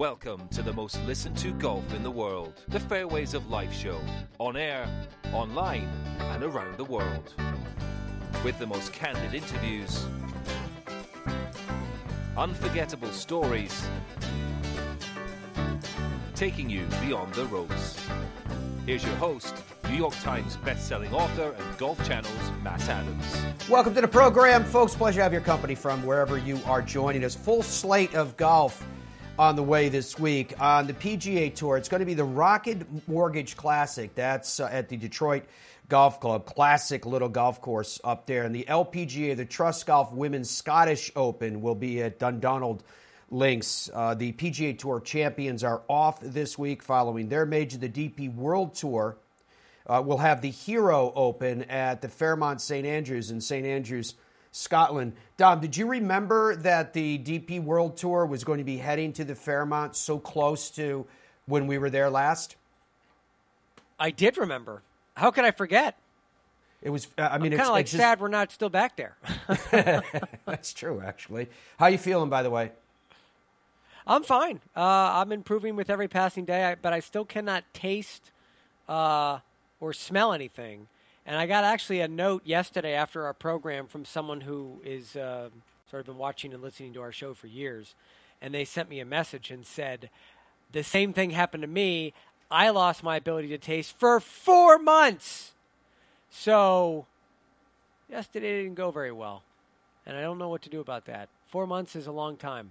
Welcome to the most listened to golf in the world, the Fairways of Life show, on air, online and around the world. With the most candid interviews, unforgettable stories, taking you beyond the ropes. Here's your host, New York Times best-selling author and Golf Channel's Matt Adams. Welcome to the program, folks. Pleasure to have your company from wherever you are joining us. Full slate of golf on the way this week. On the PGA Tour, it's going to be the Rocket Mortgage Classic. That's at the Detroit Golf Club. Classic little golf course up there. And the LPGA, the Trust Golf Women's Scottish Open, will be at Dundonald Links. The PGA Tour champions are off this week following their major. The DP World Tour will have the Hero Open at the Fairmont St. Andrews in St. Andrews, Scotland. Dom, did you remember that the DP World Tour was going to be heading to the Fairmont so close to when we were there last? I did remember. How could I forget? It was. I mean, it's kind of like sad we're not still back there. That's true, actually. How you feeling, by the way? I'm fine. I'm improving with every passing day, but I still cannot taste or smell anything. And I got actually a note yesterday after our program from someone who is sort of been watching and listening to our show for years. And they sent me a message and said, the same thing happened to me. I lost my ability to taste for 4 months. So yesterday didn't go very well. And I don't know what to do about that. 4 months is a long time.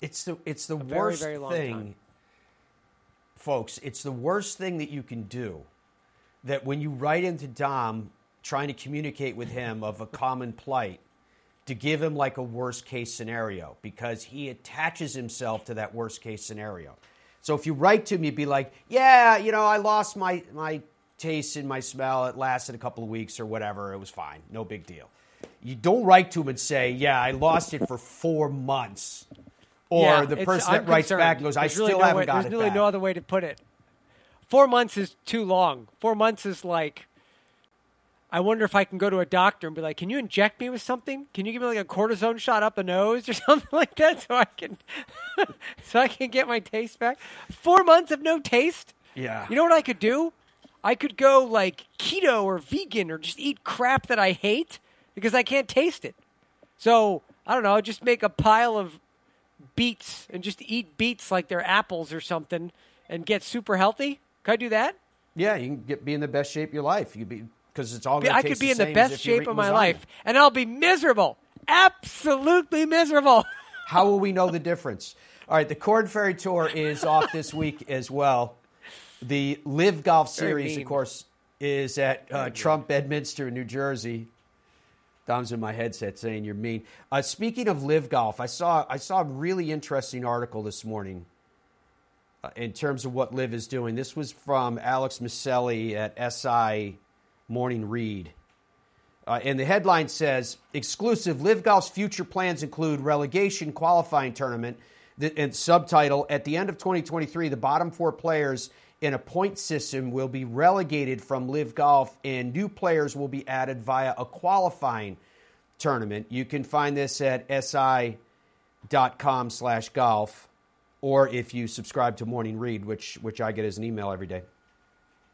It's the worst very, very long thing, time. Folks. It's the worst thing that you can do. That when you write into Dom, trying to communicate with him of a common plight, to give him like a worst case scenario, because he attaches himself to that worst case scenario. So if you write to me, be like, yeah, you know, I lost my taste and my smell. It lasted a couple of weeks or whatever. It was fine. No big deal. You don't write to him and say, yeah, I lost it for 4 months. Or yeah, the person that writes back goes, I still haven't got it back. There's really no other way to put it. 4 months is too long. 4 months is like, I wonder if I can go to a doctor and be like, can you inject me with something? Can you give me like a cortisone shot up the nose or something like that so I can get my taste back? 4 months of no taste? Yeah. You know what I could do? I could go like keto or vegan or just eat crap that I hate because I can't taste it. So, I don't know, just make a pile of beets and just eat beets like they're apples or something and get super healthy. Could I do that? Yeah, you can be in the best shape of your life. You be because it's all. I could be in the best shape of my life, and I'll be miserable, absolutely miserable. How will we know the difference? All right, the Korn Ferry Tour is off this week as well. The LIV Golf Series, of course, is at Trump Edminster, New Jersey. Dom's in my headset saying you're mean. Speaking of LIV Golf, I saw a really interesting article this morning in terms of what LIV is doing. This was from Alex Maselli at SI Morning Read. And the headline says, exclusive, LIV Golf's future plans include relegation qualifying tournament, and subtitle, at the end of 2023, the bottom four players in a point system will be relegated from LIV Golf, and new players will be added via a qualifying tournament. You can find this at si.com/golf, or if you subscribe to Morning Read, which I get as an email every day.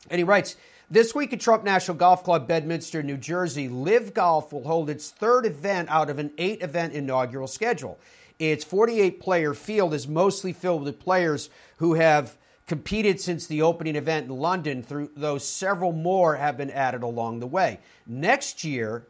And he writes, this week at Trump National Golf Club, Bedminster, New Jersey, LIV Golf will hold its third event out of an 8-event inaugural schedule. Its 48-player field is mostly filled with players who have competed since the opening event in London, though several more have been added along the way. Next year,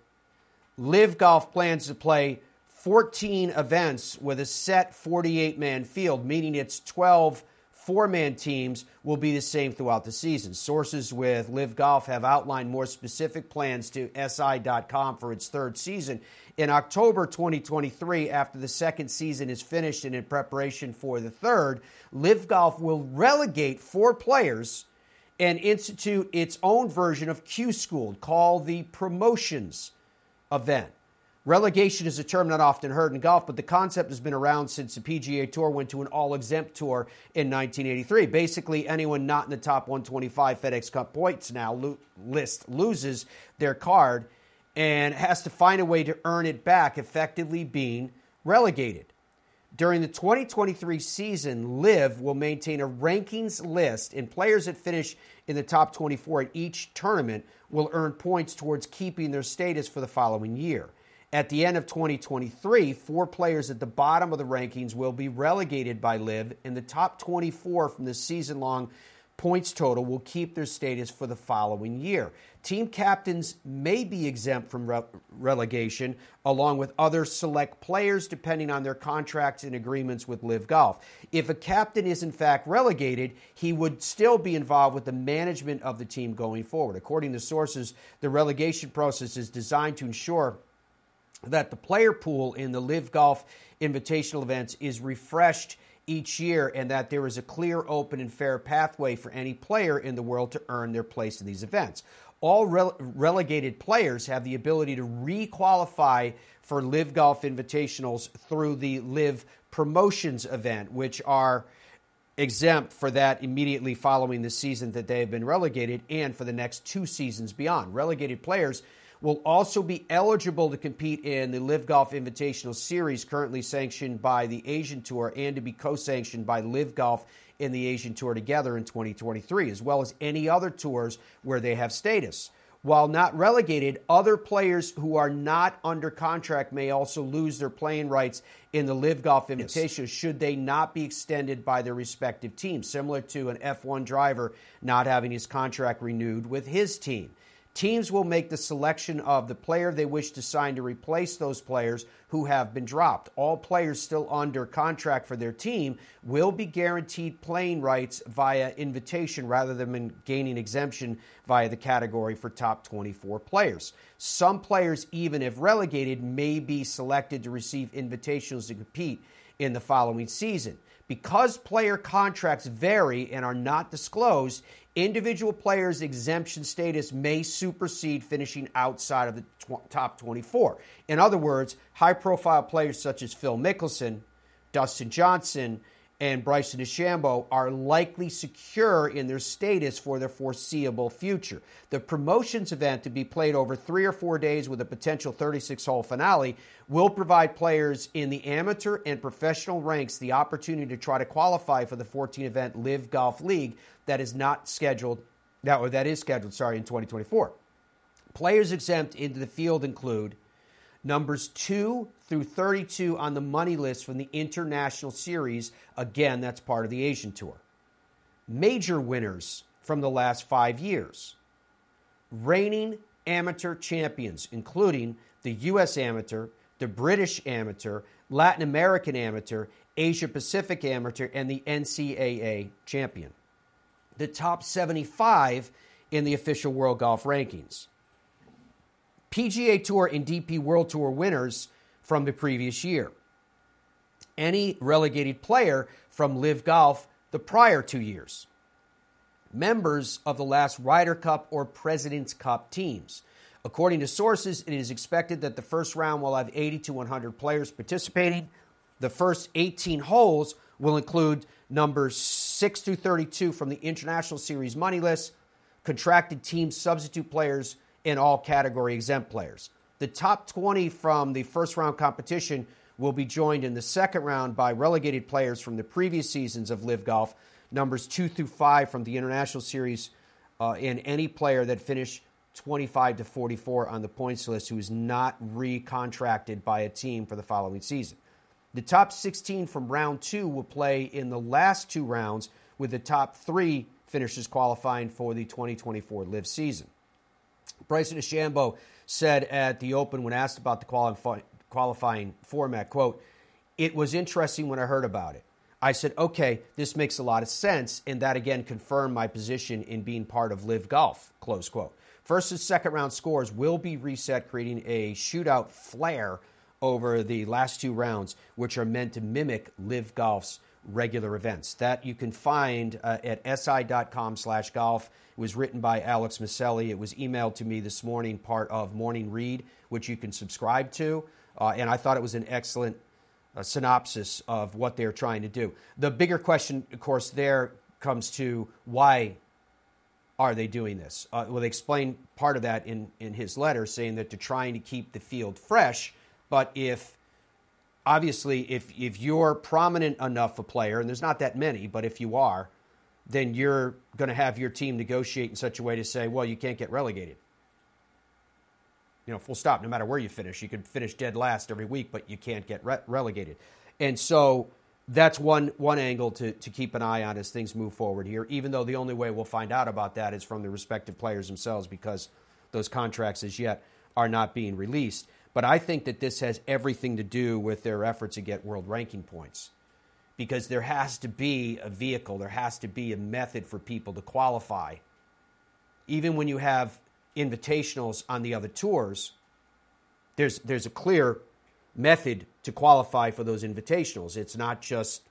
LIV Golf plans to play 14 events with a set 48-man field, meaning its 12 four-man teams will be the same throughout the season. Sources with LIV Golf have outlined more specific plans to SI.com for its third season. In October 2023, after the second season is finished and in preparation for the third, LIV Golf will relegate 4 players and institute its own version of Q School, called the Promotions Event. Relegation is a term not often heard in golf, but the concept has been around since the PGA Tour went to an all-exempt tour in 1983. Basically, anyone not in the top 125 FedEx Cup points now list loses their card and has to find a way to earn it back, effectively being relegated. During the 2023 season, LIV will maintain a rankings list, and players that finish in the top 24 at each tournament will earn points towards keeping their status for the following year. At the end of 2023, 4 players at the bottom of the rankings will be relegated by LIV, and the top 24 from the season-long points total will keep their status for the following year. Team captains may be exempt from relegation, along with other select players, depending on their contracts and agreements with LIV Golf. If a captain is in fact relegated, he would still be involved with the management of the team going forward. According to sources, the relegation process is designed to ensure that the player pool in the LIV Golf invitational events is refreshed each year, and that there is a clear, open, and fair pathway for any player in the world to earn their place in these events. All relegated players have the ability to re-qualify for LIV Golf Invitationals through the LIV Promotions event, which are exempt for that immediately following the season that they have been relegated and for the next 2 seasons beyond. Relegated players will also be eligible to compete in the LIV Golf Invitational Series, currently sanctioned by the Asian Tour, and to be co-sanctioned by LIV Golf and the Asian Tour together in 2023, as well as any other tours where they have status. While not relegated, other players who are not under contract may also lose their playing rights in the LIV Golf Invitational should they not be extended by their respective teams, similar to an F1 driver not having his contract renewed with his team. Teams will make the selection of the player they wish to sign to replace those players who have been dropped. All players still under contract for their team will be guaranteed playing rights via invitation rather than gaining exemption via the category for top 24 players. Some players, even if relegated, may be selected to receive invitations to compete in the following season. Because player contracts vary and are not disclosed, individual players' exemption status may supersede finishing outside of the top 24. In other words, high-profile players such as Phil Mickelson, Dustin Johnson, and Bryson DeChambeau are likely secure in their status for their foreseeable future. The promotions event, to be played over 3 or 4 days with a potential 36-hole finale, will provide players in the amateur and professional ranks the opportunity to try to qualify for the 14-event LIV Golf League that is scheduled in 2024. Players exempt into the field include numbers 2 through 32 on the money list from the International Series. Again, that's part of the Asian Tour. Major winners from the last 5 years. Reigning amateur champions, including the U.S. Amateur, the British Amateur, Latin American Amateur, Asia Pacific Amateur, and the NCAA champion. The top 75 in the official World Golf Rankings. PGA Tour and DP World Tour winners from the previous year. Any relegated player from LIV Golf the prior 2 years. Members of the last Ryder Cup or President's Cup teams. According to sources, it is expected that the first round will have 80 to 100 players participating. The first 18 holes will include numbers 6 through 32 from the International Series money list, contracted team substitute players, and all category exempt players. The top 20 from the first round competition will be joined in the second round by relegated players from the previous seasons of LIV Golf, numbers 2 through 5 from the International Series, and any player that finished 25 to 44 on the points list who is not recontracted by a team for the following season. The top 16 from round 2 will play in the last 2 rounds, with the top 3 finishers qualifying for the 2024 LIV season. Bryson DeChambeau said at the Open when asked about the qualifying format, quote, "It was interesting when I heard about it. I said, okay, this makes a lot of sense, and that again confirmed my position in being part of LIV Golf," close quote. First and second round scores will be reset, creating a shootout flare over the last 2 rounds, which are meant to mimic LIV Golf's regular events. That you can find at si.com/golf. It was written by Alex Maselli. It was emailed to me this morning, part of Morning Read, which you can subscribe to. And I thought it was an excellent synopsis of what they're trying to do. The bigger question, of course, there comes to why are they doing this? Well, they explained part of that in his letter, saying that they're trying to keep the field fresh, but if obviously, if you're prominent enough a player, and there's not that many, but if you are, then you're going to have your team negotiate in such a way to say, well, you can't get relegated. You know, full stop, no matter where you finish. You could finish dead last every week, but you can't get relegated. And so that's one angle to keep an eye on as things move forward here, even though the only way we'll find out about that is from the respective players themselves, because those contracts as yet are not being released. But I think that this has everything to do with their effort to get world ranking points, because there has to be a vehicle, there has to be a method for people to qualify. Even when you have invitationals on the other tours, there's a clear method to qualify for those invitationals. It's not just,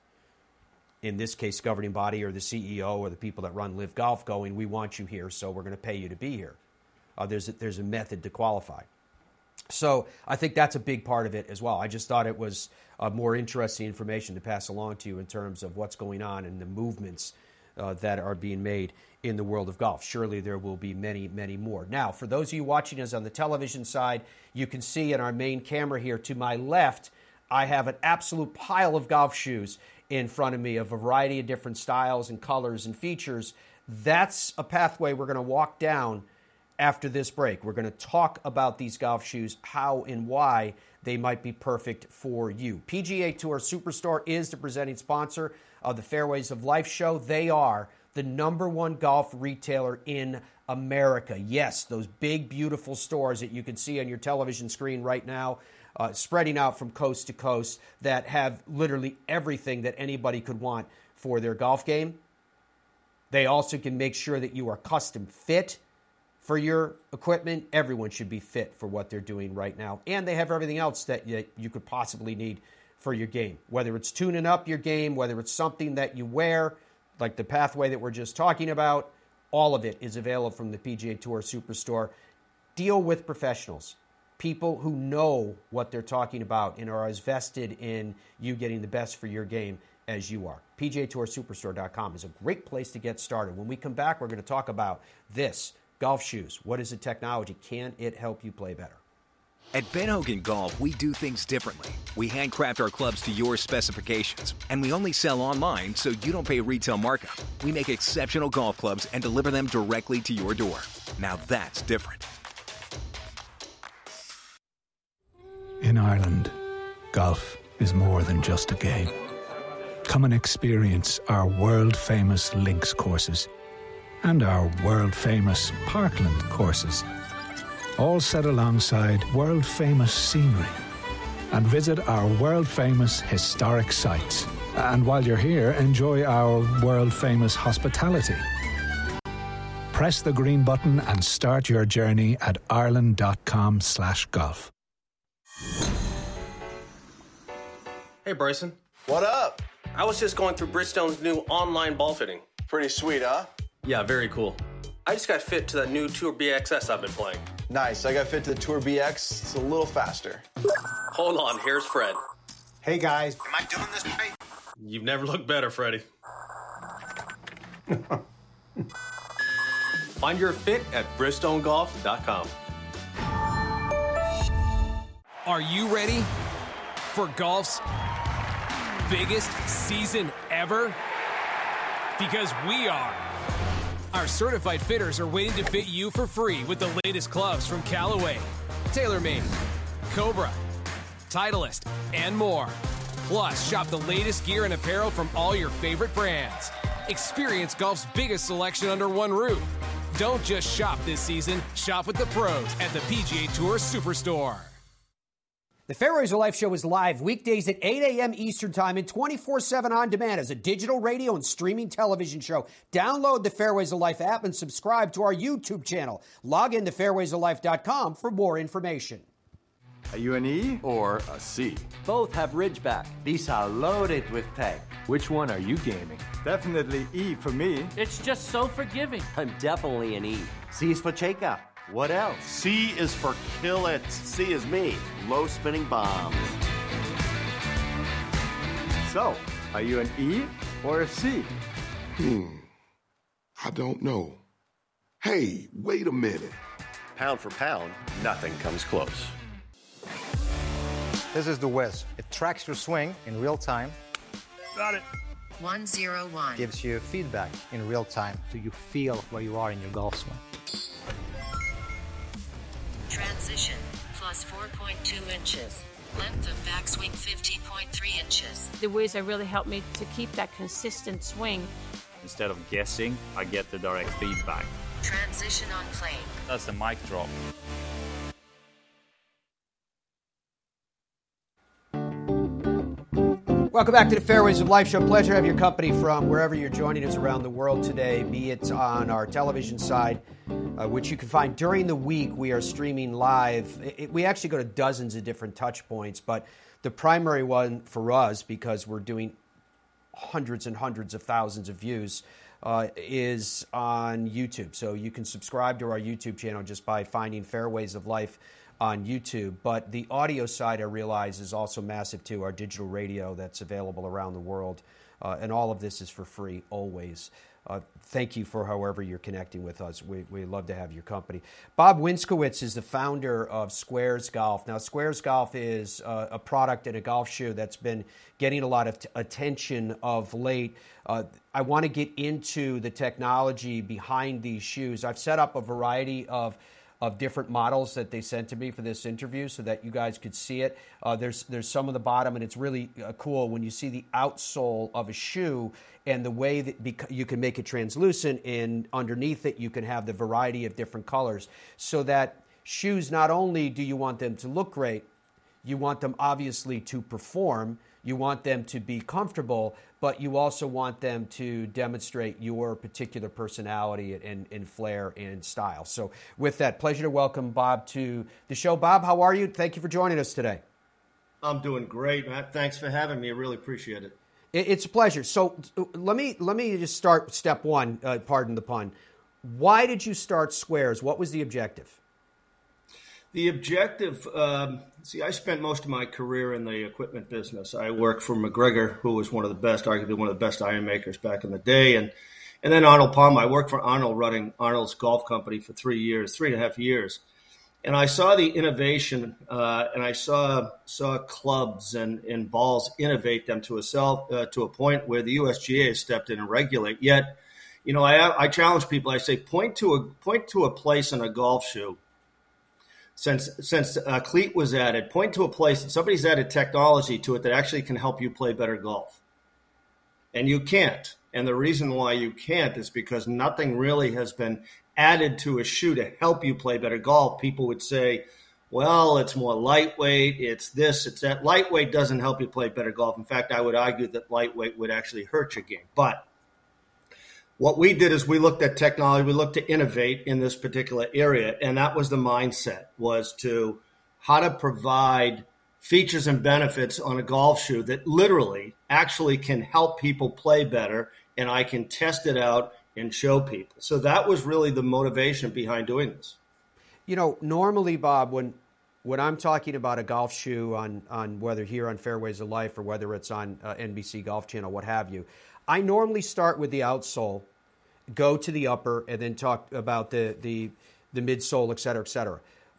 in this case, governing body or the CEO or the people that run LIV Golf going, we want you here, so we're going to pay you to be here. There's a method to qualify. So I think that's a big part of it as well. I just thought it was more interesting information to pass along to you in terms of what's going on and the movements that are being made in the world of golf. Surely there will be many, many more. Now, for those of you watching us on the television side, you can see in our main camera here to my left, I have an absolute pile of golf shoes in front of me, a variety of different styles and colors and features. That's a pathway we're going to walk down after this break. We're going to talk about these golf shoes, how and why they might be perfect for you. PGA Tour Superstore is the presenting sponsor of the Fairways of Life show. They are the #1 golf retailer in America. Yes, those big, beautiful stores that you can see on your television screen right now, spreading out from coast to coast, that have literally everything that anybody could want for their golf game. They also can make sure that you are custom fit for your equipment. Everyone should be fit for what they're doing right now. And they have everything else that you could possibly need for your game, whether it's tuning up your game, whether it's something that you wear, like the pathway that we're just talking about. All of it is available from the PGA Tour Superstore. Deal with professionals, people who know what they're talking about and are as vested in you getting the best for your game as you are. PGATourSuperstore.com is a great place to get started. When we come back, we're going to talk about this. Golf shoes. What is the technology? Can it help you play better? At Ben Hogan Golf, we do things differently. We handcraft our clubs to your specifications, and we only sell online so you don't pay retail markup. We make exceptional golf clubs and deliver them directly to your door. Now that's different. In Ireland, golf is more than just a game. Come and experience our world-famous links courses and our world-famous Parkland courses, all set alongside world-famous scenery. And visit our world-famous historic sites. And while you're here, enjoy our world-famous hospitality. Press the green button and start your journey at ireland.com/golf. Hey, Bryson. What up? I was just going through Bridgestone's new online ball fitting. Pretty sweet, huh? Yeah, very cool. I just got fit to that new Tour BXS I've been playing. Nice, I got fit to the Tour BX. It's a little faster. Hold on, here's Fred. Hey guys, am I doing this right? You've never looked better, Freddy. Find your fit at BridgestoneGolf.com. Are you ready for golf's biggest season ever? Because we are. Our certified fitters are waiting to fit you for free with the latest clubs from Callaway, TaylorMade, Cobra, Titleist, and more. Plus, shop the latest gear and apparel from all your favorite brands. Experience golf's biggest selection under one roof. Don't just shop this season, shop with the pros at the PGA Tour Superstore. The Fairways of Life show is live weekdays at 8 a.m. Eastern Time and 24/7 on demand as a digital radio and streaming television show. Download the Fairways of Life app and subscribe to our YouTube channel. Log in to fairwaysoflife.com for more information. Are you an E or a C? Both have Ridgeback. These are loaded with tech. Which one are you gaming? Definitely E for me. It's just so forgiving. I'm definitely an E. C is for checkout. What else? C is for kill it. C is me. Low spinning bombs. So, are you an E or a C? I don't know. Hey, wait a minute. Pound for pound, nothing comes close. This is the Wiz. It tracks your swing in real time. Got it. 101. Gives you feedback in real time, so you feel where you are in your golf swing. Transition, plus 4.2 inches. Length of backswing, 50.3 inches. The Wiz have really helped me to keep that consistent swing. Instead of guessing, I get the direct feedback. Transition on plane. That's the mic drop. Welcome back to the Fairways of Life show. Pleasure to have your company from wherever you're joining us around the world today, be it on our television side, which you can find during the week. We are streaming live. We actually go to dozens of different touch points, but the primary one for us, because we're doing hundreds and hundreds of thousands of views, is on YouTube. So you can subscribe to our YouTube channel just by finding Fairways of Life on YouTube. But the audio side, I realize, is also massive too. Our digital radio that's available around the world, and all of this is for free always. Thank you for however you're connecting with us. We love to have your company. Bob Winskowitz is the founder of Sqairz Golf. Now, Sqairz Golf is a product and a golf shoe that's been getting a lot of attention of late. I want to get into the technology behind these shoes. I've set up a variety of different models that they sent to me for this interview so that you guys could see it. There's some on the bottom, and it's really cool when you see the outsole of a shoe and the way that you can make it translucent, and underneath it you can have the variety of different colors, so that shoes, not only do you want them to look great, you want them obviously to perform, you want them to be comfortable, but you also want them to demonstrate your particular personality and flair and style. So with that, pleasure to welcome Bob to the show. Bob, how are you? Thank you for joining us today. I'm doing great, Matt. Thanks for having me. I really appreciate it. It's a pleasure. So let me just start step one, pardon the pun. Why did you start Sqairz? What was the objective? The objective, I spent most of my career in the equipment business. I worked for McGregor, who was one of the best, arguably one of the best iron makers back in the day. And then Arnold Palmer. I worked for Arnold running Arnold's golf company for 3.5 years. And I saw the innovation, and I saw clubs and balls innovate them to a point where the USGA has stepped in and regulate. Yet, you know, I challenge people. I say, point to a place in a golf shoe. Since cleat was added, point to a place that somebody's added technology to it that actually can help you play better golf. And you can't. And the reason why you can't is because nothing really has been added to a shoe to help you play better golf. People would say, well, it's more lightweight, it's this, it's that. Lightweight doesn't help you play better golf. In fact, I would argue that lightweight would actually hurt your game. But what we did is we looked at technology, we looked to innovate in this particular area, and that was the mindset, was to how to provide features and benefits on a golf shoe that literally actually can help people play better, and I can test it out and show people. So that was really the motivation behind doing this. You know, normally, Bob, when I'm talking about a golf shoe on whether here on Fairways of Life or whether it's on NBC Golf Channel, what have you, I normally start with the outsole, go to the upper, and then talk about the midsole, et cetera, et cetera.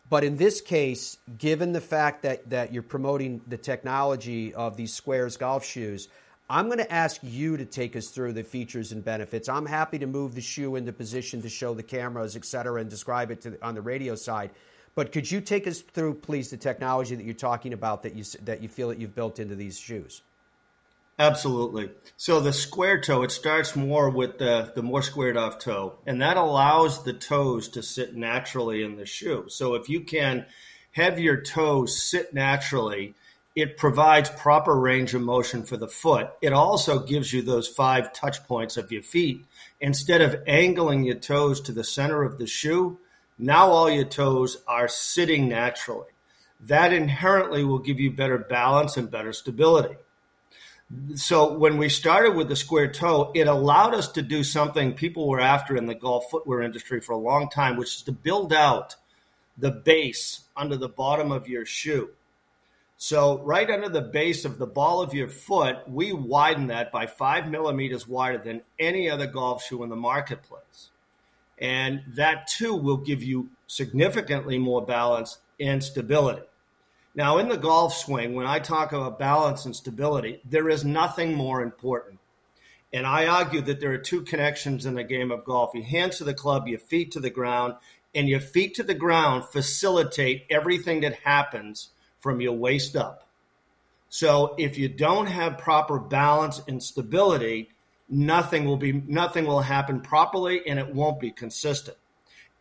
But in this case, given the fact that you're promoting the technology of these Sqairz golf shoes, I'm going to ask you to take us through the features and benefits. I'm happy to move the shoe into position to show the cameras, et cetera, and describe it on the radio side. But could you take us through, please, the technology that you're talking about that you feel that you've built into these shoes? Absolutely. So the square toe, it starts more with the more squared off toe, and that allows the toes to sit naturally in the shoe. So if you can have your toes sit naturally, it provides proper range of motion for the foot. It also gives you those 5 touch points of your feet. Instead of angling your toes to the center of the shoe, now all your toes are sitting naturally. That inherently will give you better balance and better stability. So when we started with the square toe, it allowed us to do something people were after in the golf footwear industry for a long time, which is to build out the base under the bottom of your shoe. So right under the base of the ball of your foot, we widen that by 5 millimeters wider than any other golf shoe in the marketplace. And that, too, will give you significantly more balance and stability. Now, in the golf swing, when I talk about balance and stability, there is nothing more important. And I argue that there are two connections in the game of golf. Your hands to the club, your feet to the ground, and your feet to the ground facilitate everything that happens from your waist up. So if you don't have proper balance and stability, nothing will happen properly, and it won't be consistent.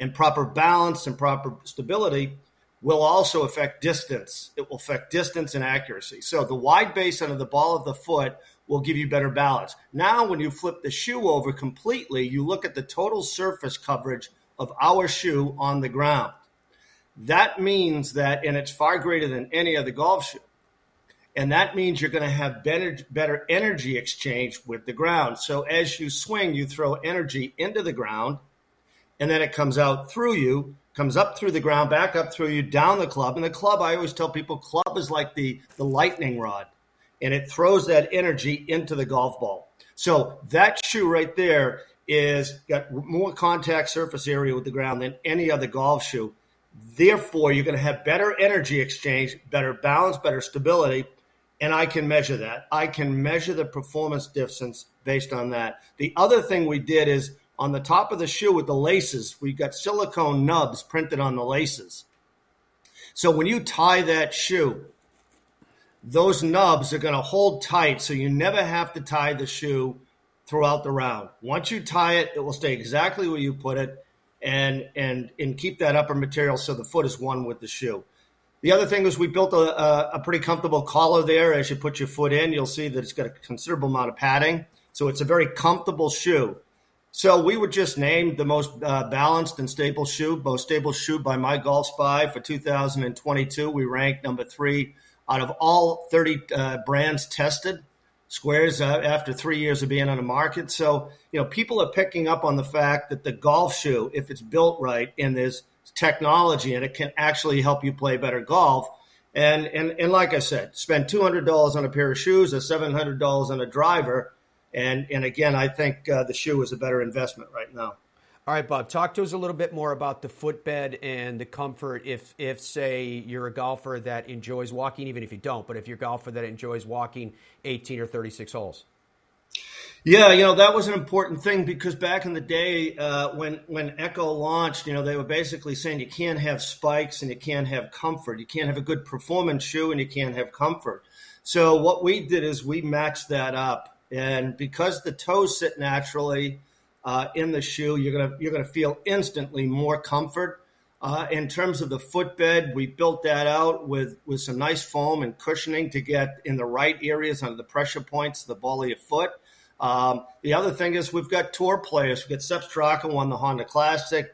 And proper balance and proper stability will also affect distance. It will affect distance and accuracy. So the wide base under the ball of the foot will give you better balance. Now, when you flip the shoe over completely, you look at the total surface coverage of our shoe on the ground. That means that, and it's far greater than any other golf shoe, and that means you're going to have better energy exchange with the ground. So as you swing, you throw energy into the ground, and then it comes out through you, comes up through the ground, back up through you, down the club. And the club, I always tell people, club is like the lightning rod, and it throws that energy into the golf ball. So that shoe right there is got more contact surface area with the ground than any other golf shoe. Therefore, you're going to have better energy exchange, better balance, better stability. And I can measure that. I can measure the performance difference based on that. The other thing we did is on the top of the shoe with the laces, we got silicone nubs printed on the laces. So when you tie that shoe, those nubs are going to hold tight, so you never have to tie the shoe throughout the round. Once you tie it, it will stay exactly where you put it and keep that upper material so the foot is one with the shoe. The other thing is we built a pretty comfortable collar there. As you put your foot in, you'll see that it's got a considerable amount of padding. So it's a very comfortable shoe. So we were just named the most balanced and stable shoe, most stable shoe by My Golf Spy for 2022. We ranked number 3 out of all 30 brands tested. Sqairz, after 3 years of being on the market. So, people are picking up on the fact that the golf shoe, if it's built right and there's technology and it can actually help you play better golf. And like I said, spend $200 on a pair of shoes or $700 on a driver. And again, I think the shoe is a better investment right now. All right, Bob, talk to us a little bit more about the footbed and the comfort if say, you're a golfer that enjoys walking, even if you don't, but if you're a golfer that enjoys walking 18 or 36 holes. Yeah, that was an important thing because back in the day when Echo launched, they were basically saying you can't have spikes and you can't have comfort. You can't have a good performance shoe and you can't have comfort. So what we did is we matched that up. And because the toes sit naturally in the shoe, you're gonna feel instantly more comfort. In terms of the footbed, we built that out with some nice foam and cushioning to get in the right areas under the pressure points of the ball of your foot. The other thing is we've got tour players. We've got Sepp Straka won the Honda Classic.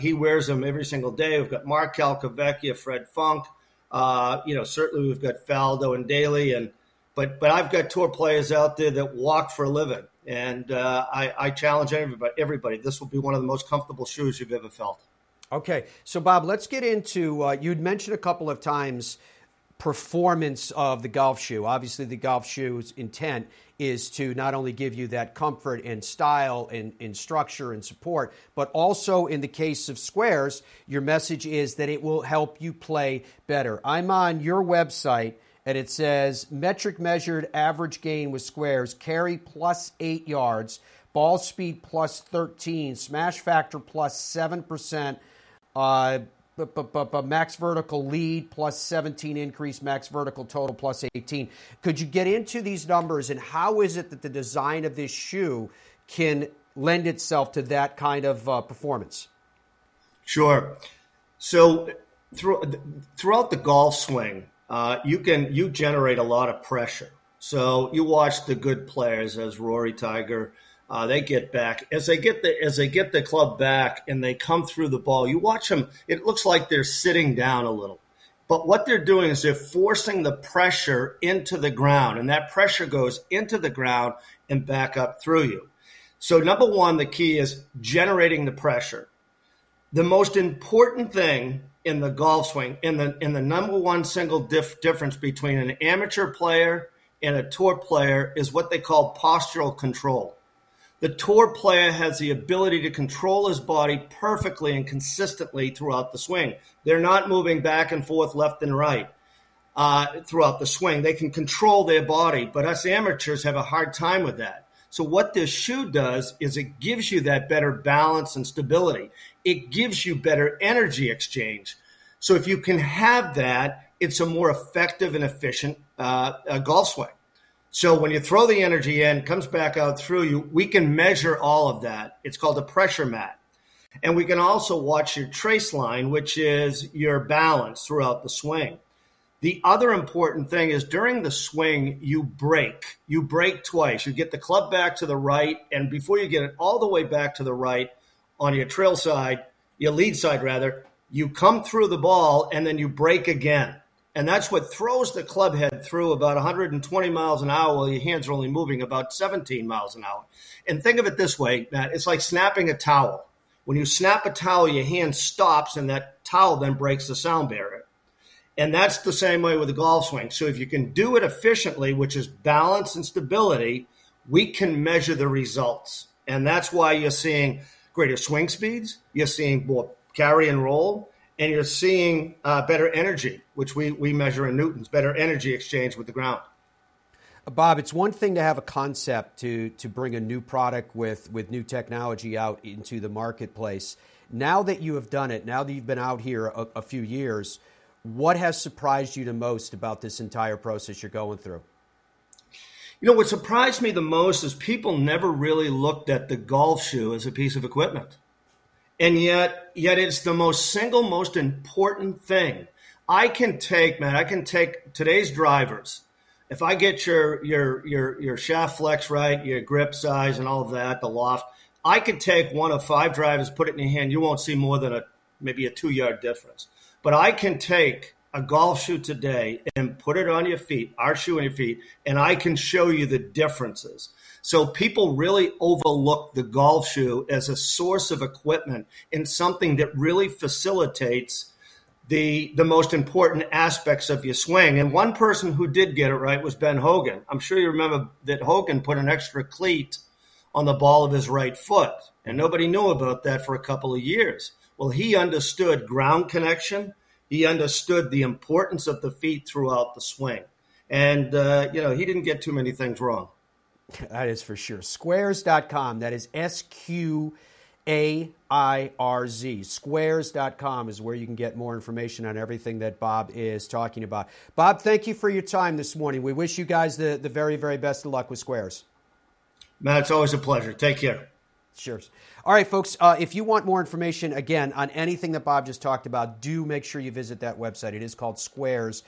He wears them every single day. We've got Mark Calcavecchia, Fred Funk. Certainly we've got Faldo and Daly. But I've got tour players out there that walk for a living. And I challenge everybody. This will be one of the most comfortable shoes you've ever felt. Okay. So, Bob, let's get into you'd mentioned a couple of times performance of the golf shoe. Obviously, the golf shoe's intent is to not only give you that comfort and style and structure and support, but also in the case of Sqairz, your message is that it will help you play better. I'm on your website, and it says, metric measured average gain with Sqairz, carry plus 8 yards, ball speed plus 13, smash factor plus 7%, max vertical lead plus 17 increase, max vertical total plus 18. Could you get into these numbers and how is it that the design of this shoe can lend itself to that kind of performance? Sure. So throughout the golf swing, you generate a lot of pressure. So you watch the good players as Rory, Tiger, they get back as they get the club back and they come through the ball. You watch them; it looks like they're sitting down a little, but what they're doing is they're forcing the pressure into the ground, and that pressure goes into the ground and back up through you. So, number one, the key is generating the pressure. The most important thing in the golf swing, in the number one single difference between an amateur player and a tour player is what they call postural control. The tour player has the ability to control his body perfectly and consistently throughout the swing. They're not moving back and forth, left and right throughout the swing. They can control their body, but us amateurs have a hard time with that. So what this shoe does is it gives you that better balance and stability. It gives you better energy exchange. So if you can have that, it's a more effective and efficient golf swing. So when you throw the energy in, comes back out through you, we can measure all of that. It's called a pressure mat. And we can also watch your trace line, which is your balance throughout the swing. The other important thing is during the swing, you break. You break twice. You get the club back to the right, and before you get it all the way back to the right on your trail side, your lead side rather, you come through the ball and then you break again. And that's what throws the club head through about 120 miles an hour while your hands are only moving about 17 miles an hour. And think of it this way, Matt, it's like snapping a towel. When you snap a towel, your hand stops and that towel then breaks the sound barrier. And that's the same way with the golf swing. So if you can do it efficiently, which is balance and stability, we can measure the results. And that's why you're seeing greater swing speeds, you're seeing more carry and roll, and you're seeing better energy, which we measure in newtons, better energy exchange with the ground. Bob, it's one thing to have a concept to bring a new product with new technology out into the marketplace. Now that you have done it, now that you've been out here a few years, what has surprised you the most about this entire process you're going through? You know, what surprised me the most is people never really looked at the golf shoe as a piece of equipment. And yet it's the most important thing. I can take today's drivers. If I get your shaft flex right, your grip size and all of that, the loft, I could take one of five drivers, put it in your hand. You won't see more than maybe a 2-yard difference. But I can take a golf shoe today and put it on your feet, our shoe on your feet, and I can show you the differences. So people really overlook the golf shoe as a source of equipment and something that really facilitates the most important aspects of your swing. And one person who did get it right was Ben Hogan. I'm sure you remember that Hogan put an extra cleat on the ball of his right foot, and nobody knew about that for a couple of years. Well, he understood ground connection. He understood the importance of the feet throughout the swing. And, he didn't get too many things wrong. That is for sure. Sqairz.com. That is S-Q-A-I-R-Z. Sqairz.com is where you can get more information on everything that Bob is talking about. Bob, thank you for your time this morning. We wish you guys the very, very best of luck with Sqairz. Matt, it's always a pleasure. Take care. Sure. All right, folks, if you want more information, again, on anything that Bob just talked about, do make sure you visit that website. It is called Sqairz.com.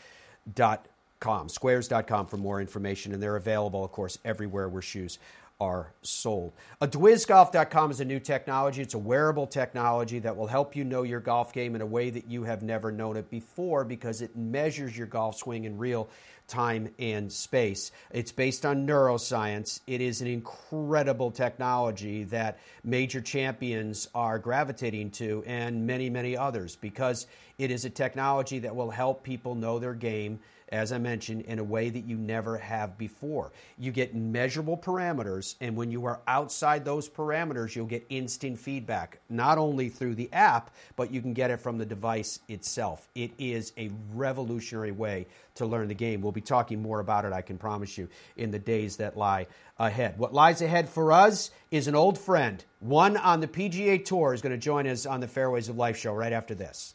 Sqairz.com for more information, and they're available, of course, everywhere where shoes are sold. DwizGolf.com is a new technology. It's a wearable technology that will help you know your golf game in a way that you have never known it before because it measures your golf swing in real time and space. It's based on neuroscience. It is an incredible technology that major champions are gravitating to and many, many others because it is a technology that will help people know their game, as I mentioned, in a way that you never have before. You get measurable parameters, and when you are outside those parameters, you'll get instant feedback, not only through the app, but you can get it from the device itself. It is a revolutionary way to learn the game. We'll be talking more about it, I can promise you, in the days that lie ahead. What lies ahead for us is an old friend. One on the PGA Tour is going to join us on the Fairways of Life show right after this.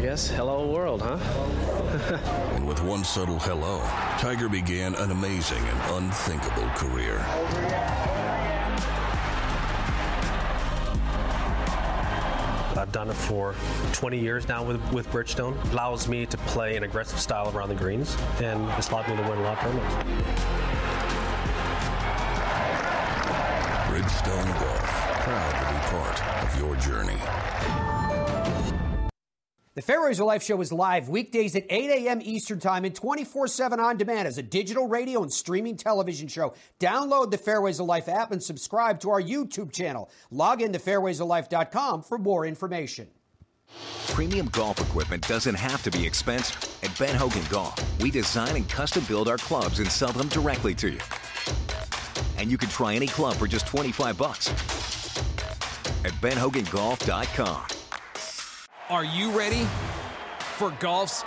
Yes, hello world, huh? And with one subtle hello, Tiger began an amazing and unthinkable career. I've done it for 20 years now with Bridgestone. It allows me to play an aggressive style around the greens, and it's allowed me to win a lot of tournaments. of your journey. The Fairways of Life show is live weekdays at 8 a.m. Eastern Time and 24/7 on demand as a digital radio and streaming television show. Download the Fairways of Life app and subscribe to our YouTube channel. Log in to fairwaysoflife.com for more information. Premium golf equipment doesn't have to be expensive. At Ben Hogan Golf, we design and custom build our clubs and sell them directly to you. And you can try any club for just $25 at benhogangolf.com. Are you ready for golf's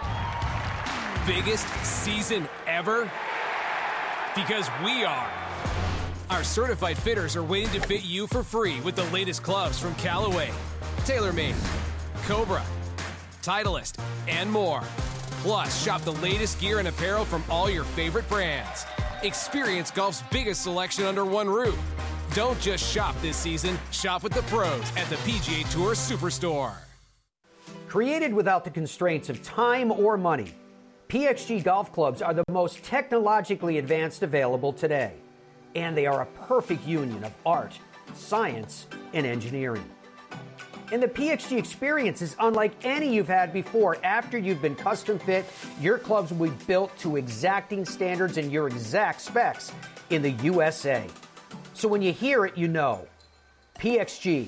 biggest season ever? Because we are. Our certified fitters are waiting to fit you for free with the latest clubs from Callaway, TaylorMade, Cobra, Titleist, and more. Plus, shop the latest gear and apparel from all your favorite brands. Experience golf's biggest selection under one roof. Don't just shop this season. Shop with the pros at the PGA Tour Superstore. Created without the constraints of time or money, PXG golf clubs are the most technologically advanced available today. And they are a perfect union of art, science, and engineering. And the PXG experience is unlike any you've had before. After you've been custom fit, your clubs will be built to exacting standards and your exact specs in the USA. So when you hear it, you know. PXG.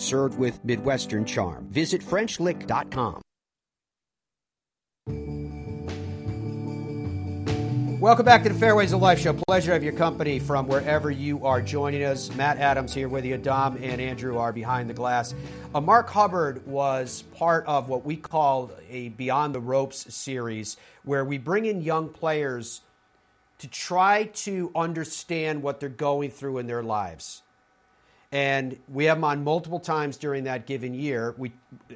served with Midwestern charm. Visit FrenchLick.com. Welcome back to the Fairways of Life show. Pleasure to have your company from wherever you are joining us. Matt Adams here with you. Dom and Andrew are behind the glass. Mark Hubbard was part of what we call a Beyond the Ropes series, where we bring in young players to try to understand what they're going through in their lives. And we have them on multiple times during that given year.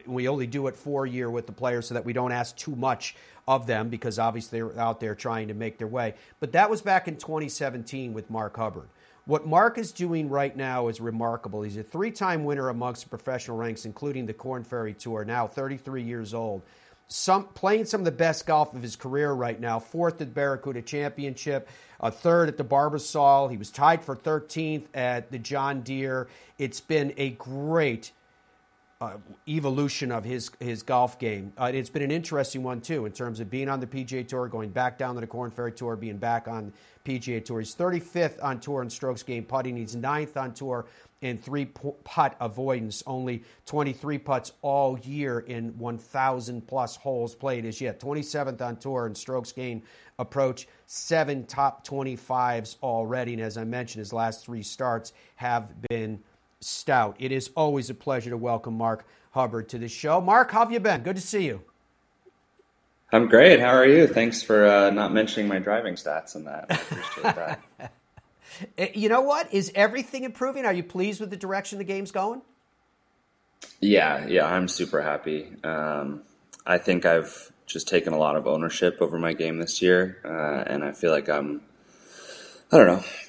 We only do it for a year with the players so that we don't ask too much of them, because obviously they're out there trying to make their way. But that was back in 2017 with Mark Hubbard. What Mark is doing right now is remarkable. He's a three-time winner amongst the professional ranks, including the Korn Ferry Tour, now 33 years old. Playing some of the best golf of his career right now. Fourth at Barracuda Championship. Third at the Barbasol. He was tied for 13th at the John Deere. It's been a great evolution of his golf game. It's been an interesting one, too, in terms of being on the PGA Tour, going back down to the Korn Ferry Tour, being back on PGA Tour. He's 35th on tour in strokes gained putting. He's 9th on tour in three-putt avoidance. Only 23 putts all year in 1,000-plus holes played as yet. 27th on tour in strokes gained approach. 7 top 25s already. And as I mentioned, his last 3 starts have been stout. It is always a pleasure to welcome Mark Hubbard to the show. Mark, how have you been? Good to see you. I'm great. How are you? Thanks for not mentioning my driving stats in that. I appreciate that. You know what? Is everything improving? Are you pleased with the direction the game's going? Yeah, I'm super happy. I think I've just taken a lot of ownership over my game this year, and I feel like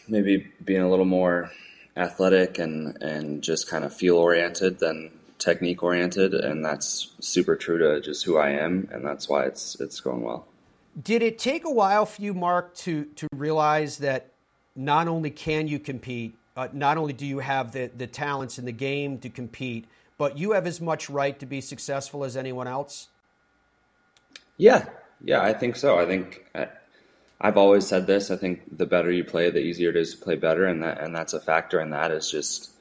maybe being a little more athletic and just kind of feel-oriented than technique-oriented, and that's super true to just who I am, and that's why it's going well. Did it take a while for you, Mark, to realize that not only can you compete, not only do you have the talents in the game to compete, but you have as much right to be successful as anyone else? Yeah, I think so. I think I've always said this. I think the better you play, the easier it is to play better, and that's a factor in that is just,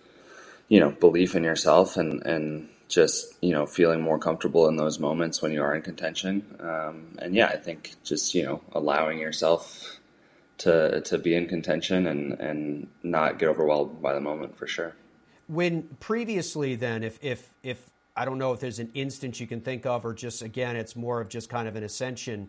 belief in yourself and just, feeling more comfortable in those moments when you are in contention. I think just, allowing yourself to be in contention and not get overwhelmed by the moment for sure. When previously then, if I don't know if there's an instance you can think of, or just, again, it's more of just kind of an ascension,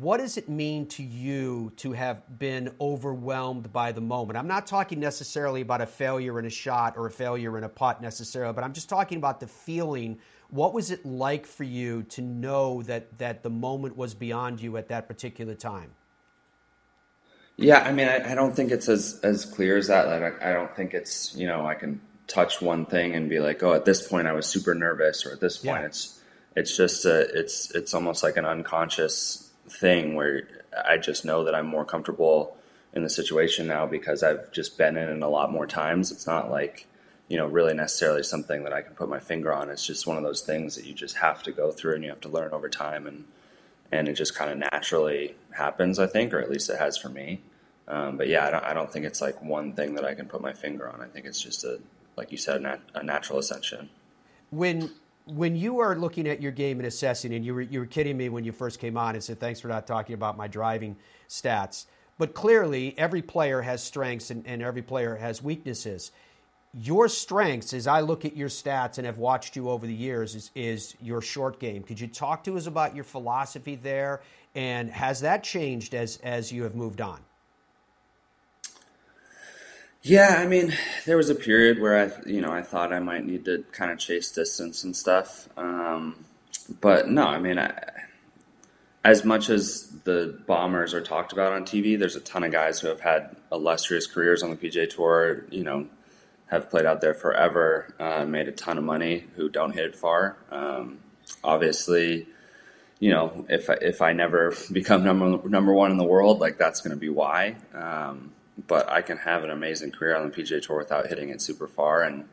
What does it mean to you to have been overwhelmed by the moment? I'm not talking necessarily about a failure in a shot or a failure in a putt necessarily, but I'm just talking about the feeling. What was it like for you to know that the moment was beyond you at that particular time? Yeah, I mean, I don't think it's as clear as that. Like, I don't think it's, you know, I can touch one thing and be like, oh, at this point I was super nervous, or at this point it's just it's almost like an unconscious thing where I just know that I'm more comfortable in the situation now because I've just been in it a lot more times. It's not like, you know, really necessarily something that I can put my finger on. It's just one of those things that you just have to go through and you have to learn over time, and it just kind of naturally happens, I think, or at least it has for me. But yeah, I don't think it's like one thing that I can put my finger on. I think it's just a, like you said, a natural ascension. When you are looking at your game and assessing, and you were kidding me when you first came on and said, thanks for not talking about my driving stats, but clearly every player has strengths and every player has weaknesses. Your strengths, as I look at your stats and have watched you over the years, is your short game. Could you talk to us about your philosophy there, and has that changed as you have moved on? Yeah, I mean, there was a period where I thought I might need to kind of chase distance and stuff. But no, I mean, as much as the bombers are talked about on TV, there's a ton of guys who have had illustrious careers on the PGA Tour, you know, have played out there forever, made a ton of money, who don't hit it far. Obviously, you know, if I never become number one in the world, like, that's going to be why. But I can have an amazing career on the PGA Tour without hitting it super far. And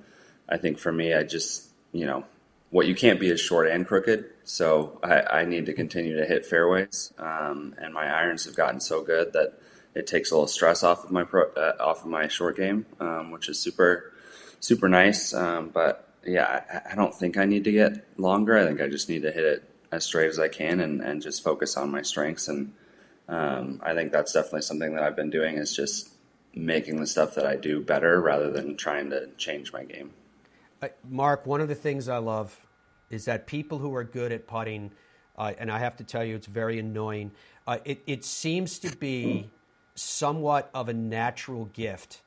I think for me, I just, you know, what you can't be is short and crooked. So I need to continue to hit fairways. And my irons have gotten so good that it takes a little stress off of my short game, which is super, super nice. But yeah, I don't think I need to get longer. I think I just need to hit it as straight as I can and just focus on my strengths. And I think that's definitely something that I've been doing, is just making the stuff that I do better rather than trying to change my game. Mark, one of the things I love is that people who are good at putting, and I have to tell you, it's very annoying. It seems to be somewhat of a natural gift.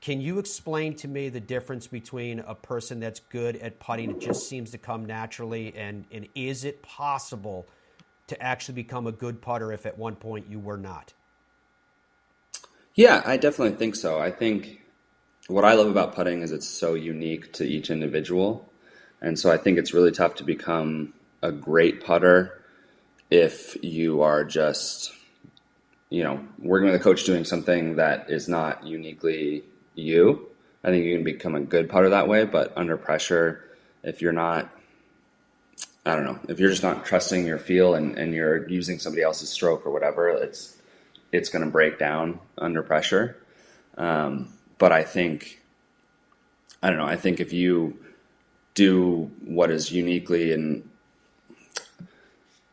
Can you explain to me the difference between a person that's good at putting, it just seems to come naturally, and is it possible to actually become a good putter if at one point you were not? Yeah, I definitely think so. I think what I love about putting is it's so unique to each individual. And so I think it's really tough to become a great putter if you are just, you know, working with a coach doing something that is not uniquely you. I think you can become a good putter that way, but under pressure, if you're not, I don't know, if you're just not trusting your feel and you're using somebody else's stroke or whatever, it's going to break down under pressure. But I think, I don't know, I think if you do what is uniquely and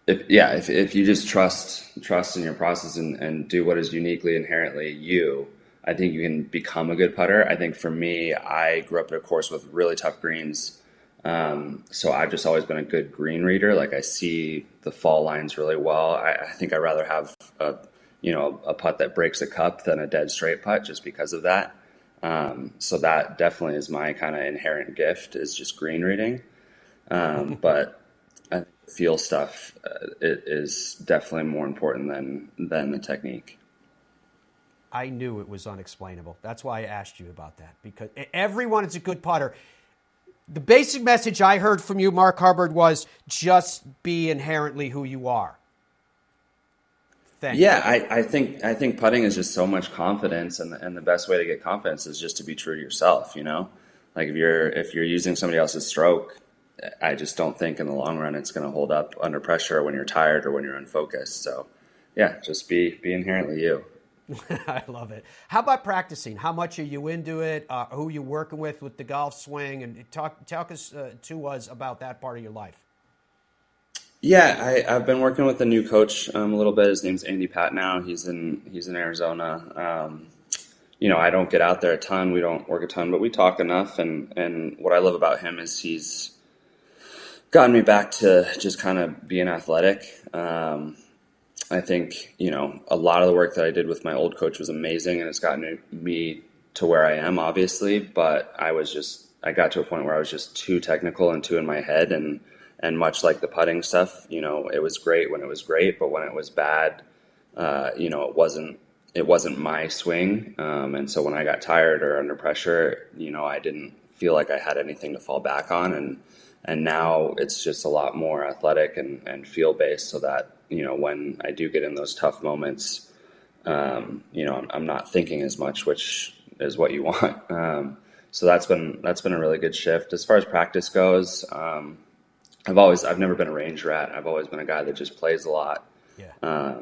if you just trust in your process and do what is uniquely inherently you, I think you can become a good putter. I think for me, I grew up at a course with really tough greens. So I've just always been a good green reader. Like, I see the fall lines really well. I think I'd rather have a putt that breaks a cup than a dead straight putt just because of that. So that definitely is my kind of inherent gift, is just green reading. But I think the feel stuff it is definitely more important than the technique. I knew it was unexplainable. That's why I asked you about that, because everyone is a good putter. The basic message I heard from you, Mark Hubbard, was just be inherently who you are. Thank you. Yeah, I think putting is just so much confidence, and the best way to get confidence is just to be true to yourself. You know, like, if you're using somebody else's stroke, I just don't think in the long run it's going to hold up under pressure when you're tired or when you're unfocused. So, yeah, just be inherently you. I love it. How about practicing? How much are you into it? Who are you working with the golf swing? And talk to us about that part of your life. Yeah, I've been working with a new coach a little bit. His name's Andy Patton now. He's in Arizona. You know, I don't get out there a ton. We don't work a ton, but we talk enough. And what I love about him is he's gotten me back to just kind of being athletic. I think, you know, a lot of the work that I did with my old coach was amazing, and it's gotten me to where I am, obviously, but I got to a point where I was just too technical and too in my head, and much like the putting stuff, you know, it was great when it was great, but when it was bad, you know, it wasn't my swing. And so when I got tired or under pressure, you know, I didn't feel like I had anything to fall back on. And now it's just a lot more athletic and feel based, so that, you know, when I do get in those tough moments, you know, I'm not thinking as much, which is what you want. So that's been a really good shift. As far as practice goes, I've never been a range rat. I've always been a guy that just plays a lot. Yeah.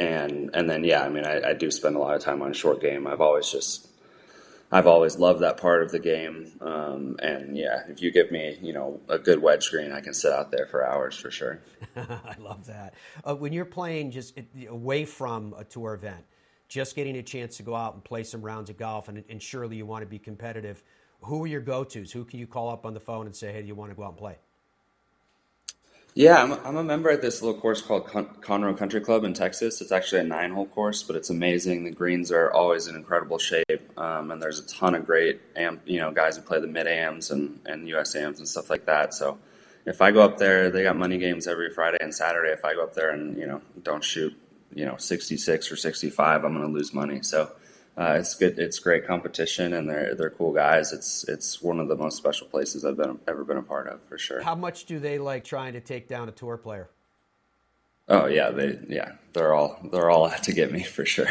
I do spend a lot of time on short game. I've always loved that part of the game. If you give me, you know, a good wedge screen, I can sit out there for hours for sure. I love that. When you're playing just away from a tour event, just getting a chance to go out and play some rounds of golf, and surely you want to be competitive, who are your go-tos? Who can you call up on the phone and say, hey, do you want to go out and play? Yeah, I'm a member at this little course called Conroe Country Club in Texas. It's actually a 9-hole course, but it's amazing. The greens are always in incredible shape, and there's a ton of great guys who play the mid-ams and US-ams and stuff like that. So if I go up there, they got money games every Friday and Saturday. If I go up there and, you know, don't shoot, you know, 66 or 65, I'm going to lose money. So it's good. It's great competition, and they're cool guys. It's one of the most special places I've ever been a part of, for sure. How much do they like trying to take down a tour player? Oh yeah, they're all out to get me for sure.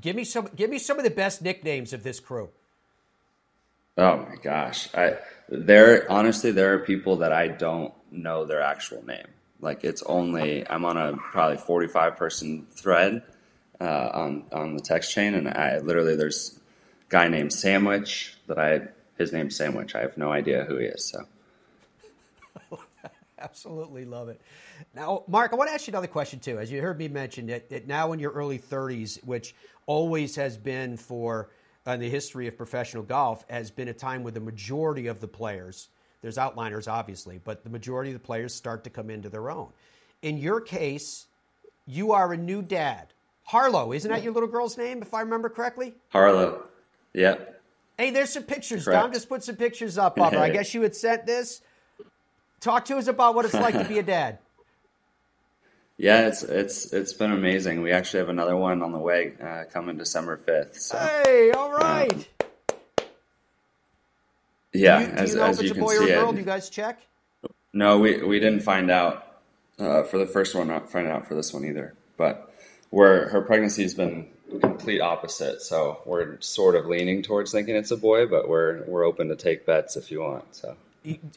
Give me some of the best nicknames of this crew. Oh my gosh, there are people that I don't know their actual name. Like, I'm on a probably 45 person thread. On the text chain, and there's a guy named Sandwich his name's Sandwich. I have no idea who he is. So, absolutely love it. Now, Mark, I want to ask you another question too. As you heard me mention, that now in your early 30s, which always has been in the history of professional golf, has been a time where the majority of the players, there's outliers obviously, but the majority of the players start to come into their own. In your case, you are a new dad. Harlow, isn't that your little girl's name, if I remember correctly? Harlow, yeah. Hey, there's some pictures. Correct. Dom just put some pictures up of her. I guess you had sent this. Talk to us about what it's like to be a dad. Yeah, it's been amazing. We actually have another one on the way coming December 5th. So. Hey, all right. Yeah, as you can see. Do you know if it's a boy or a girl? Do you guys check? No, we didn't find out for the first one. Not find out for this one either, but. Where her pregnancy has been complete opposite, so we're sort of leaning towards thinking it's a boy, but we're open to take bets if you want. So,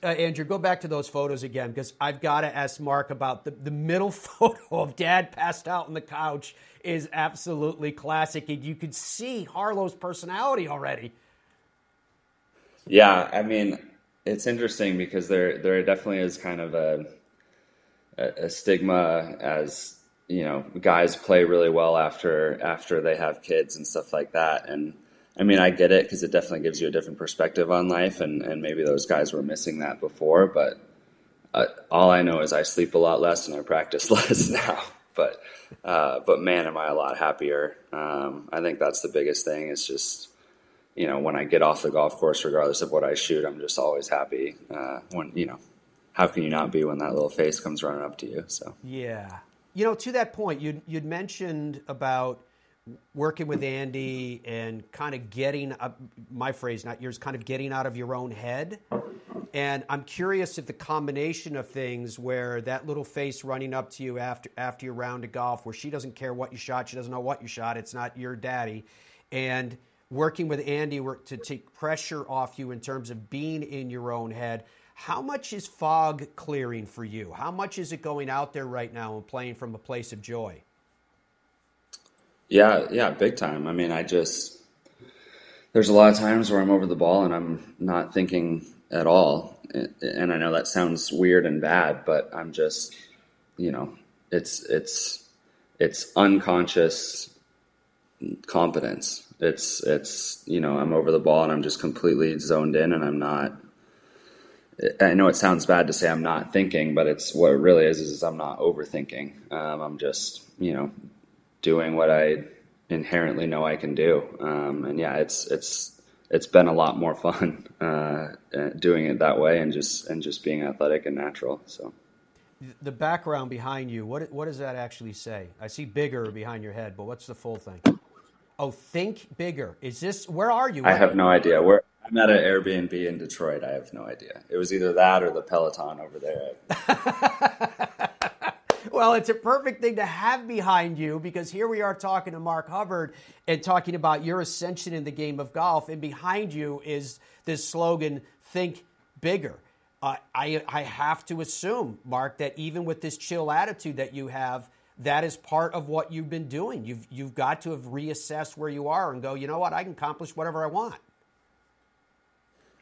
Andrew, go back to those photos again, because I've got to ask Mark about the middle photo of Dad passed out on the couch is absolutely classic, and you could see Harlow's personality already. Yeah, I mean, it's interesting because there definitely is kind of a stigma as. You know, guys play really well after they have kids and stuff like that. And I mean, I get it, because it definitely gives you a different perspective on life. And maybe those guys were missing that before. But all I know is I sleep a lot less and I practice less now. But man, am I a lot happier. I think that's the biggest thing. It's just, you know, when I get off the golf course, regardless of what I shoot, I'm just always happy. When, you know, how can you not be when that little face comes running up to you? So, yeah. You know, to that point, you'd mentioned about working with Andy and kind of getting, my phrase, not yours, kind of getting out of your own head. And I'm curious if the combination of things where that little face running up to you after your round of golf, where she doesn't care what you shot, she doesn't know what you shot, it's not your daddy, and working with Andy to take pressure off you in terms of being in your own head. How much is fog clearing for you? How much is it going out there right now and playing from a place of joy? Yeah, big time. I mean, there's a lot of times where I'm over the ball and I'm not thinking at all. And I know that sounds weird and bad, but I'm just, you know, it's unconscious competence. It's, you know, I'm over the ball and I'm just completely zoned in, and I'm not, I know it sounds bad to say I'm not thinking, but it's what it really is I'm not overthinking. I'm just, doing what I inherently know I can do. And yeah, it's been a lot more fun doing it that way and just being athletic and natural. So the background behind you, what does that actually say? I see bigger behind your head, but what's the full thing? Oh, think bigger. Is this, where are you? I have no idea. I'm at an Airbnb in Detroit. I have no idea. It was either that or the Peloton over there. Well, it's a perfect thing to have behind you, because here we are talking to Mark Hubbard and talking about your ascension in the game of golf, and behind you is this slogan, think bigger. I have to assume, Mark, that even with this chill attitude that you have, that is part of what you've been doing. You've got to have reassessed where you are and go, you know what, I can accomplish whatever I want.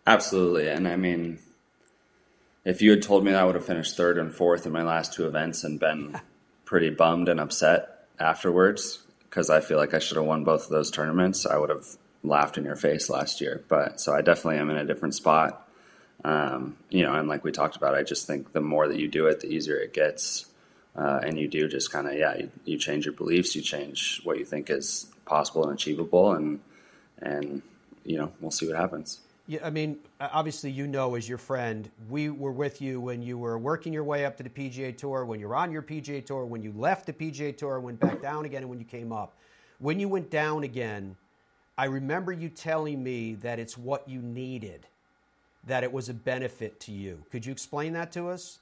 Absolutely. And I mean, if you had told me that I would have finished third and fourth in my last two events and been pretty bummed and upset afterwards, because I feel like I should have won both of those tournaments, I would have laughed in your face last year. But so I definitely am in a different spot. And like we talked about, I just think the more that you do it, the easier it gets. And you do just kind of, you change your beliefs, you change what you think is possible and achievable, and we'll see what happens. Yeah, I mean, obviously, as your friend, we were with you when you were working your way up to the PGA Tour, when you were on your PGA Tour, when you left the PGA Tour, went back down again, and when you came up. When you went down again, I remember you telling me that it's what you needed, that it was a benefit to you. Could you explain that to us?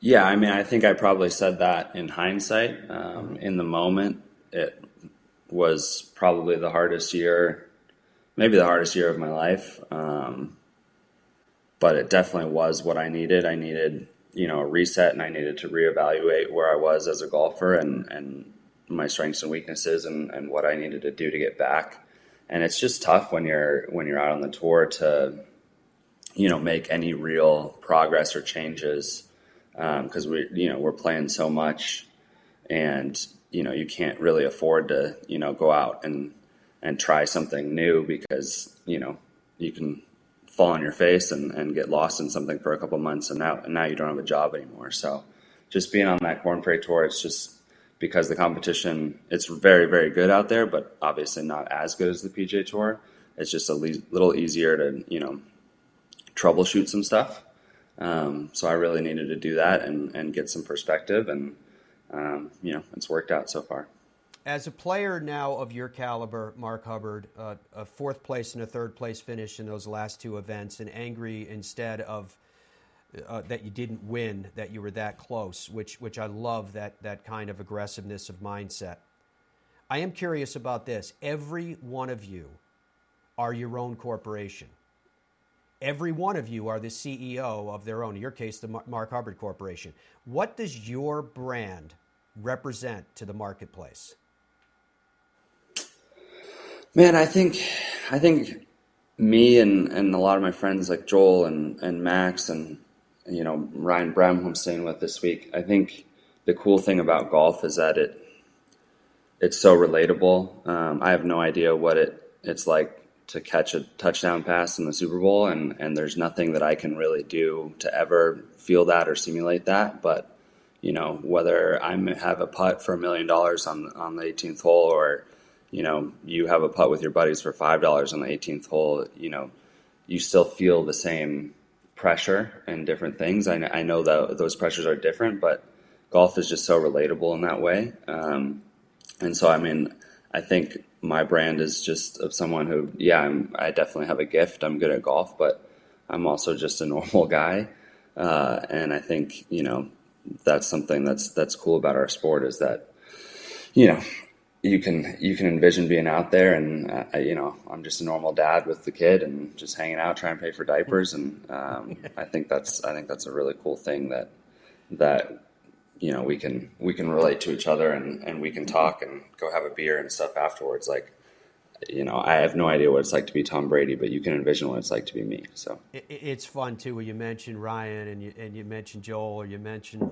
Yeah, I mean, I think I probably said that in hindsight. In the moment, it was probably the hardest year. Maybe the hardest year of my life, but it definitely was what I needed. I needed, a reset, and I needed to reevaluate where I was as a golfer and my strengths and weaknesses and what I needed to do to get back. And it's just tough when you're out on the tour to, make any real progress or changes, because we're playing so much, and you can't really afford to go out and try something new, because, you can fall on your face and get lost in something for a couple months, and now you don't have a job anymore. So just being on that Korn Ferry Tour, it's just because the competition, it's very, very good out there, but obviously not as good as the PGA Tour. It's just a little easier to, troubleshoot some stuff. So I really needed to do that and get some perspective, and, it's worked out so far. As a player now of your caliber, Mark Hubbard, a fourth place and a third place finish in those last two events, and angry instead of that you didn't win, that you were that close, which I love, that kind of aggressiveness of mindset. I am curious about this. Every one of you are your own corporation. Every one of you are the CEO of their own, in your case, the Mark Hubbard Corporation. What does your brand represent to the marketplace? Man, I think me and a lot of my friends like Joel and Max and, Ryan Brem, who I'm staying with this week, I think the cool thing about golf is that it's so relatable. I have no idea what it's like to catch a touchdown pass in the Super Bowl, and there's nothing that I can really do to ever feel that or simulate that. But, whether I have a putt for $1 million on the 18th hole, or you have a putt with your buddies for $5 on the 18th hole, you still feel the same pressure and different things. I know that those pressures are different, but golf is just so relatable in that way. And so, I think my brand is just of someone who, I definitely have a gift. I'm good at golf, but I'm also just a normal guy. And I think, that's something that's cool about our sport, is that, you can envision being out there, and I'm just a normal dad with the kid, and just hanging out, trying to pay for diapers, and I think that's a really cool thing that we can relate to each other, and we can talk and go have a beer and stuff afterwards. Like, I have no idea what it's like to be Tom Brady, but you can envision what it's like to be me. So it's fun too when you mentioned Ryan and you mentioned Joel, or you mentioned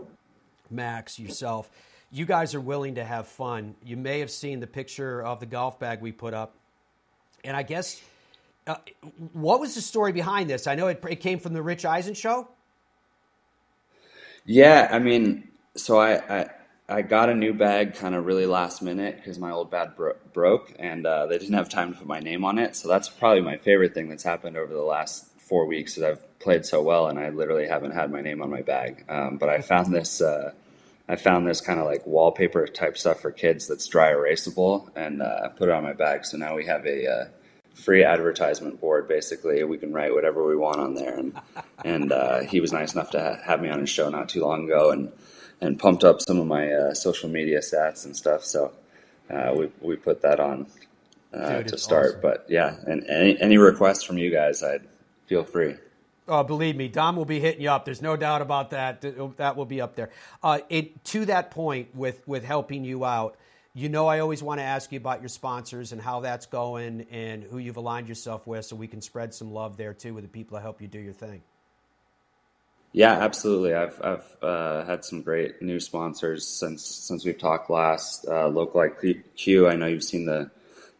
Max, yourself. You guys are willing to have fun. You may have seen the picture of the golf bag we put up. And I guess What was the story behind this? I know it came from the Rich Eisen show. Yeah, I mean, so I got a new bag kind of really last minute because my old bag broke, and they didn't have time to put my name on it. So that's probably my favorite thing that's happened over the last 4 weeks, is I've played so well and I literally haven't had my name on my bag. But I found this kind of like wallpaper type stuff for kids that's dry erasable, and I put it on my bag. So now we have a free advertisement board. Basically, we can write whatever we want on there. And he was nice enough to have me on his show not too long ago, and pumped up some of my social media stats and stuff. So we put that on Dude, to start. Awesome. But yeah, and any requests from you guys, I'd feel free. Oh, believe me, Dom will be hitting you up. There's no doubt about that. That will be up there. To that point with helping you out, you know, I always want to ask you about your sponsors and how that's going and who you've aligned yourself with, so we can spread some love there too with the people that help you do your thing. Yeah, absolutely. I've had some great new sponsors since we've talked last. Local IQ, I know you've seen the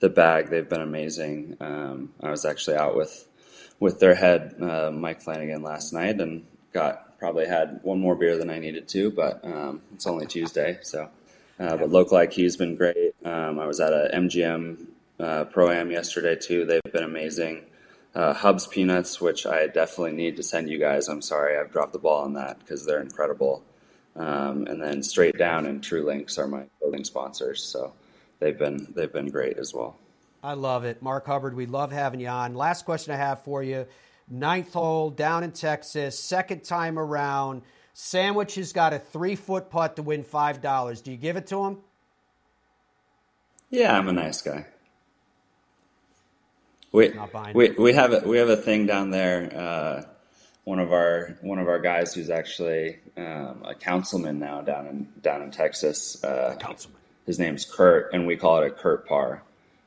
bag. They've been amazing. I was actually out with their head, Mike Flanagan, last night, and probably had one more beer than I needed to, but it's only Tuesday. So, but Local IQ has been great. I was at a MGM Pro-Am yesterday too. They've been amazing. Hub's Peanuts, which I definitely need to send you guys. I'm sorry, I've dropped the ball on that because they're incredible. And then Straight Down and True Links are my clothing sponsors. So they've been great as well. I love it. Mark Hubbard, we love having you on. Last question I have for you. 9th hole down in Texas, second time around. Sandwich has got a 3-foot putt to win $5. Do you give it to him? Yeah, I'm a nice guy. We have a thing down there. One of our guys who's actually a councilman now down in Texas. Councilman. His name's Kurt, and we call it a Kurt par.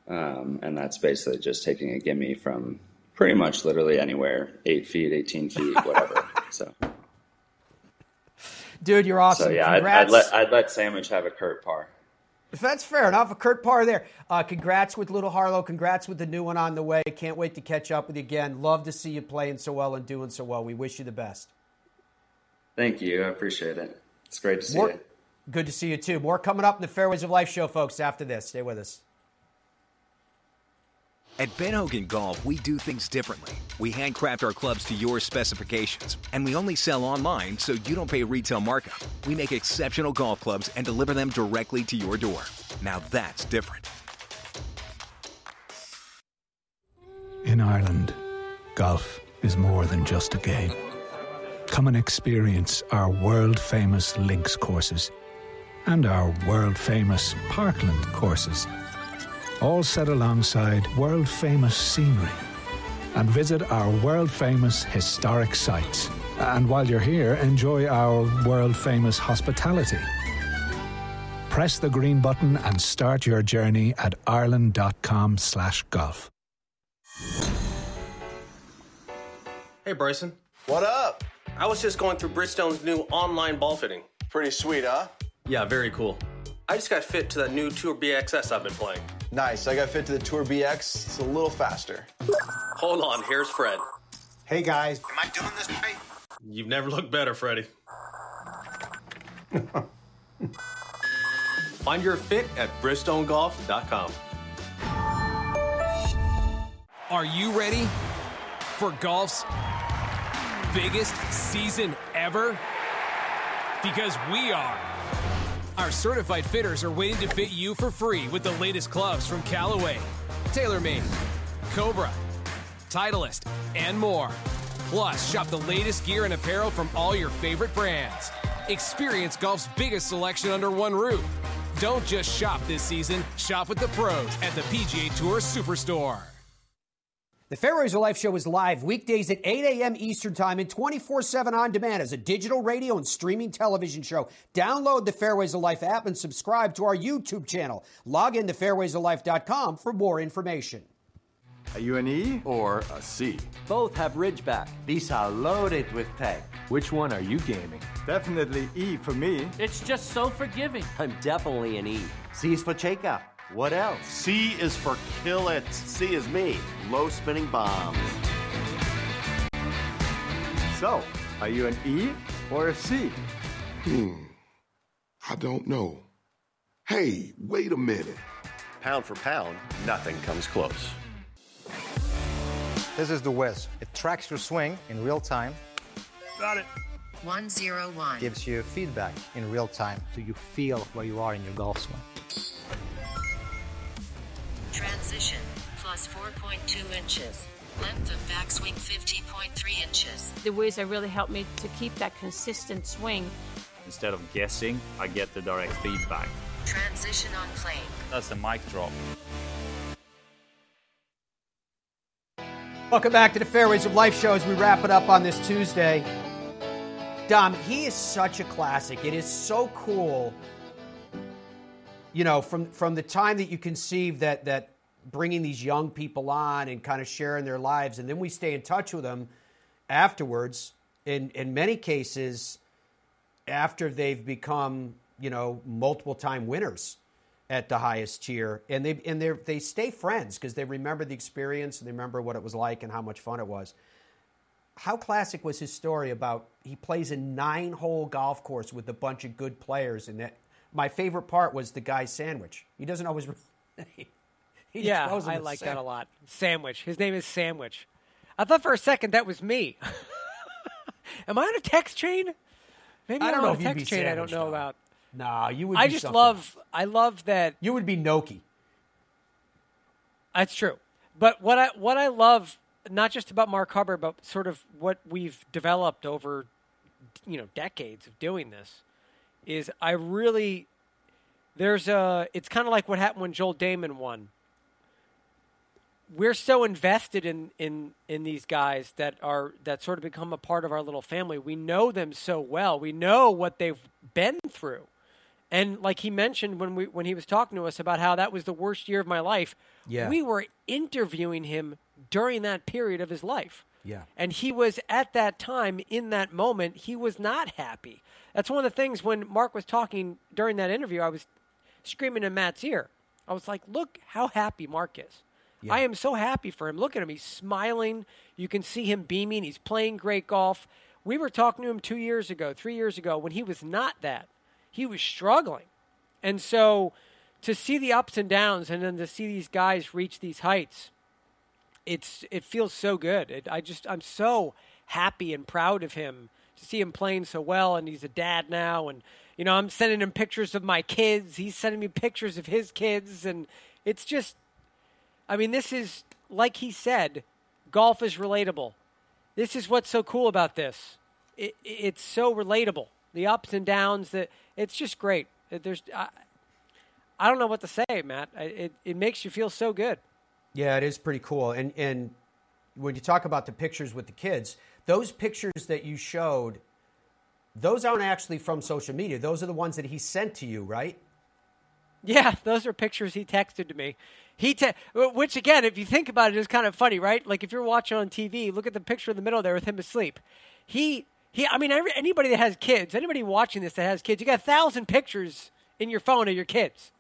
And that's basically just taking a gimme from pretty much literally anywhere, 8 feet, 18 feet, whatever. So, dude, you're awesome. So, yeah, I'd let Sandwich have a Kurt par. If that's fair enough, a Kurt par there. Congrats with Little Harlow. Congrats with the new one on the way. Can't wait to catch up with you again. Love to see you playing so well and doing so well. We wish you the best. Thank you. I appreciate it. It's great to see you. Good to see you, too. More coming up in the Fairways of Life show, folks, after this. Stay with us. At Ben Hogan Golf, we do things differently. We handcraft our clubs to your specifications, and we only sell online, so you don't pay retail markup. We make exceptional golf clubs and deliver them directly to your door. Now that's different. In Ireland, golf is more than just a game. Come and experience our world-famous links courses and our world-famous Parkland courses, all set alongside world-famous scenery, and visit our world-famous historic sites. And while you're here, enjoy our world-famous hospitality. Press the green button and start your journey at ireland.com/golf. Hey, Bryson. What up? I was just going through Bridgestone's new online ball fitting. Pretty sweet, huh? Yeah, very cool. I just got fit to that new Tour BXS I've been playing. Nice. I got fit to the Tour BX. It's a little faster. Hold on. Here's Fred. Hey, guys. Am I doing this right? You've never looked better, Freddy. Find your fit at BridgestoneGolf.com. Are you ready for golf's biggest season ever? Because we are. Our certified fitters are waiting to fit you for free with the latest clubs from Callaway, TaylorMade, Cobra, Titleist, and more. Plus, shop the latest gear and apparel from all your favorite brands. Experience golf's biggest selection under one roof. Don't just shop this season. Shop with the pros at the PGA Tour Superstore. The Fairways of Life show is live weekdays at 8 a.m. Eastern Time and 24/7 on demand as a digital radio and streaming television show. Download the Fairways of Life app and subscribe to our YouTube channel. Log in to fairwaysoflife.com for more information. Are you an E or a C? Both have Ridgeback. These are loaded with tech. Which one are you gaming? Definitely E for me. It's just so forgiving. I'm definitely an E. C is for Cheka. What else? C is for kill it. C is me. Low spinning bombs. So, are you an E or a C? I don't know. Hey, wait a minute. Pound for pound, nothing comes close. This is the Whiz. It tracks your swing in real time. Got it. 101. Gives you feedback in real time, so you feel where you are in your golf swing. Transition, plus 4.2 inches. Length of backswing, 50.3 inches. The Whiz have really helped me to keep that consistent swing. Instead of guessing, I get the direct feedback. Transition on plane. That's the mic drop. Welcome back to the Fairways of Life show as we wrap it up on this Tuesday. Dom, he is such a classic. It is so cool, you know, from the time that you conceive that bringing these young people on and kind of sharing their lives, and then we stay in touch with them afterwards. In many cases, after they've become, you know, multiple-time winners at the highest tier, and they stay friends because they remember the experience and they remember what it was like and how much fun it was. How classic was his story about he plays a 9-hole golf course with a bunch of good players, and that my favorite part was the guy's sandwich. He doesn't always. I like that a lot. Sandwich. His name is Sandwich. I thought for a second that was me. Am I on a text chain? Maybe I don't know. A text chain I don't know about. Nah, you would. I just love. I love that you would be Noki. That's true. But what I love, not just about Mark Hubbard, but sort of what we've developed over, you know, decades of doing this, is it's kind of like what happened when Joel Damon won. We're so invested in these guys that sort of become a part of our little family. We know them so well. We know what they've been through. And like he mentioned when he was talking to us about how that was the worst year of my life, we were interviewing him during that period of his life. Yeah. And he was at that time, in that moment, he was not happy. That's one of the things when Mark was talking during that interview, I was screaming in Matt's ear. I was like, look how happy Mark is. Yeah. I am so happy for him. Look at him. He's smiling. You can see him beaming. He's playing great golf. We were talking to him 3 years ago, when he was not that. He was struggling. And so to see the ups and downs and then to see these guys reach these heights, it feels so good. I'm so happy and proud of him to see him playing so well. And he's a dad now. And, you know, I'm sending him pictures of my kids. He's sending me pictures of his kids. And it's just, I mean, this is, like he said, golf is relatable. This is what's so cool about this. It's so relatable. The ups and downs, it's just great. I don't know what to say, Matt. It makes you feel so good. Yeah, it is pretty cool. And when you talk about the pictures with the kids, those pictures that you showed, those aren't actually from social media. Those are the ones that he sent to you, right? Yeah, those are pictures he texted to me. Which, again, if you think about it, is kind of funny, right? Like, if you're watching on TV, look at the picture in the middle there with him asleep. I mean, anybody that has kids, anybody watching this that has kids, you got 1,000 pictures in your phone of your kids.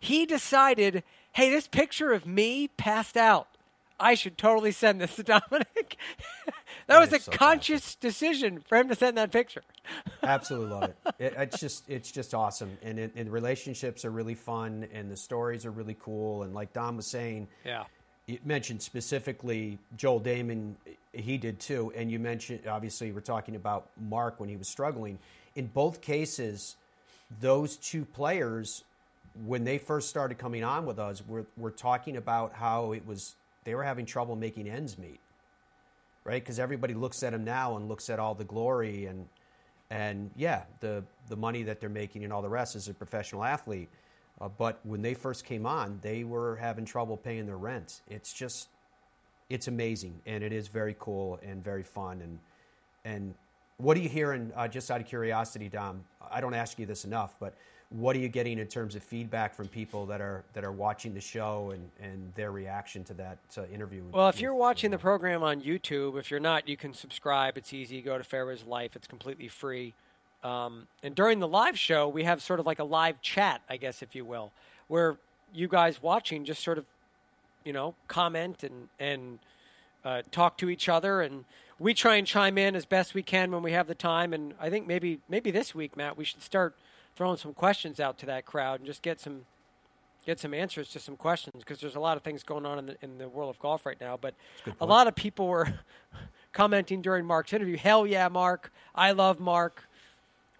He decided, hey, this picture of me passed out, I should totally send this to Dominic. That was a conscious decision for him to send that picture. Absolutely love it. It's just awesome. And the relationships are really fun, and the stories are really cool. And like Dom was saying, you mentioned specifically Joel Damon. He did too. And you mentioned, obviously, we're talking about Mark when he was struggling. In both cases, those two players, when they first started coming on with us, we're talking about how it was they were having trouble making ends meet, right? Because everybody looks at them now and looks at all the glory and the money that they're making and all the rest as a professional athlete. But when they first came on, they were having trouble paying their rent. It's just, it's amazing, and it is very cool and very fun. And what are you hearing, just out of curiosity, Dom? I don't ask you this enough, but what are you getting in terms of feedback from people that are watching the show and their reaction to that interview? Well, if you're watching the program on YouTube, if you're not, you can subscribe. It's easy. Go to Fairways Life. It's completely free. And during the live show, we have sort of like a live chat, I guess, if you will, where you guys watching just sort of, you know, comment and talk to each other. And we try and chime in as best we can when we have the time. And I think maybe this week, Matt, we should start throwing some questions out to that crowd and just get some answers to some questions, because there's a lot of things going on in the world of golf right now. But a lot of people were commenting during Mark's interview, hell yeah, Mark. I love Mark.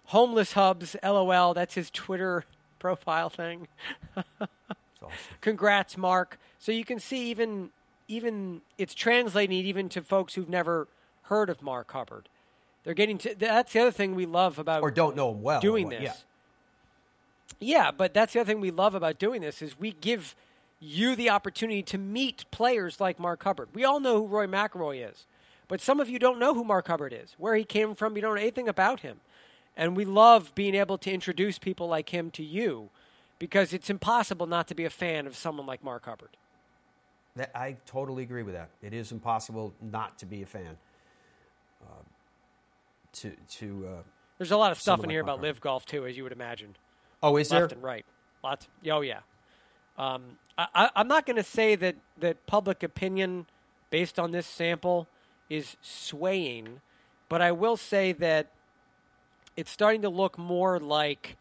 Homeless Hubs, LOL. That's his Twitter profile thing. Awesome. Congrats, Mark. So you can see even it's translating even to folks who've never heard of Mark Hubbard. They're getting to, that's the other thing we love about, or don't know him well, doing this. Yeah, but that's the other thing we love about doing this is we give you the opportunity to meet players like Mark Hubbard. We all know who Roy McIlroy is, but some of you don't know who Mark Hubbard is, where he came from. You don't know anything about him. And we love being able to introduce people like him to you, because it's impossible not to be a fan of someone like Mark Hubbard. I totally agree with that. It is impossible not to be a fan. There's a lot of stuff in here about LIV Golf, too, as you would imagine. Oh, is there? Left and right. Lots. Oh, yeah. I'm not going to say that public opinion based on this sample is swaying, but I will say that it's starting to look more like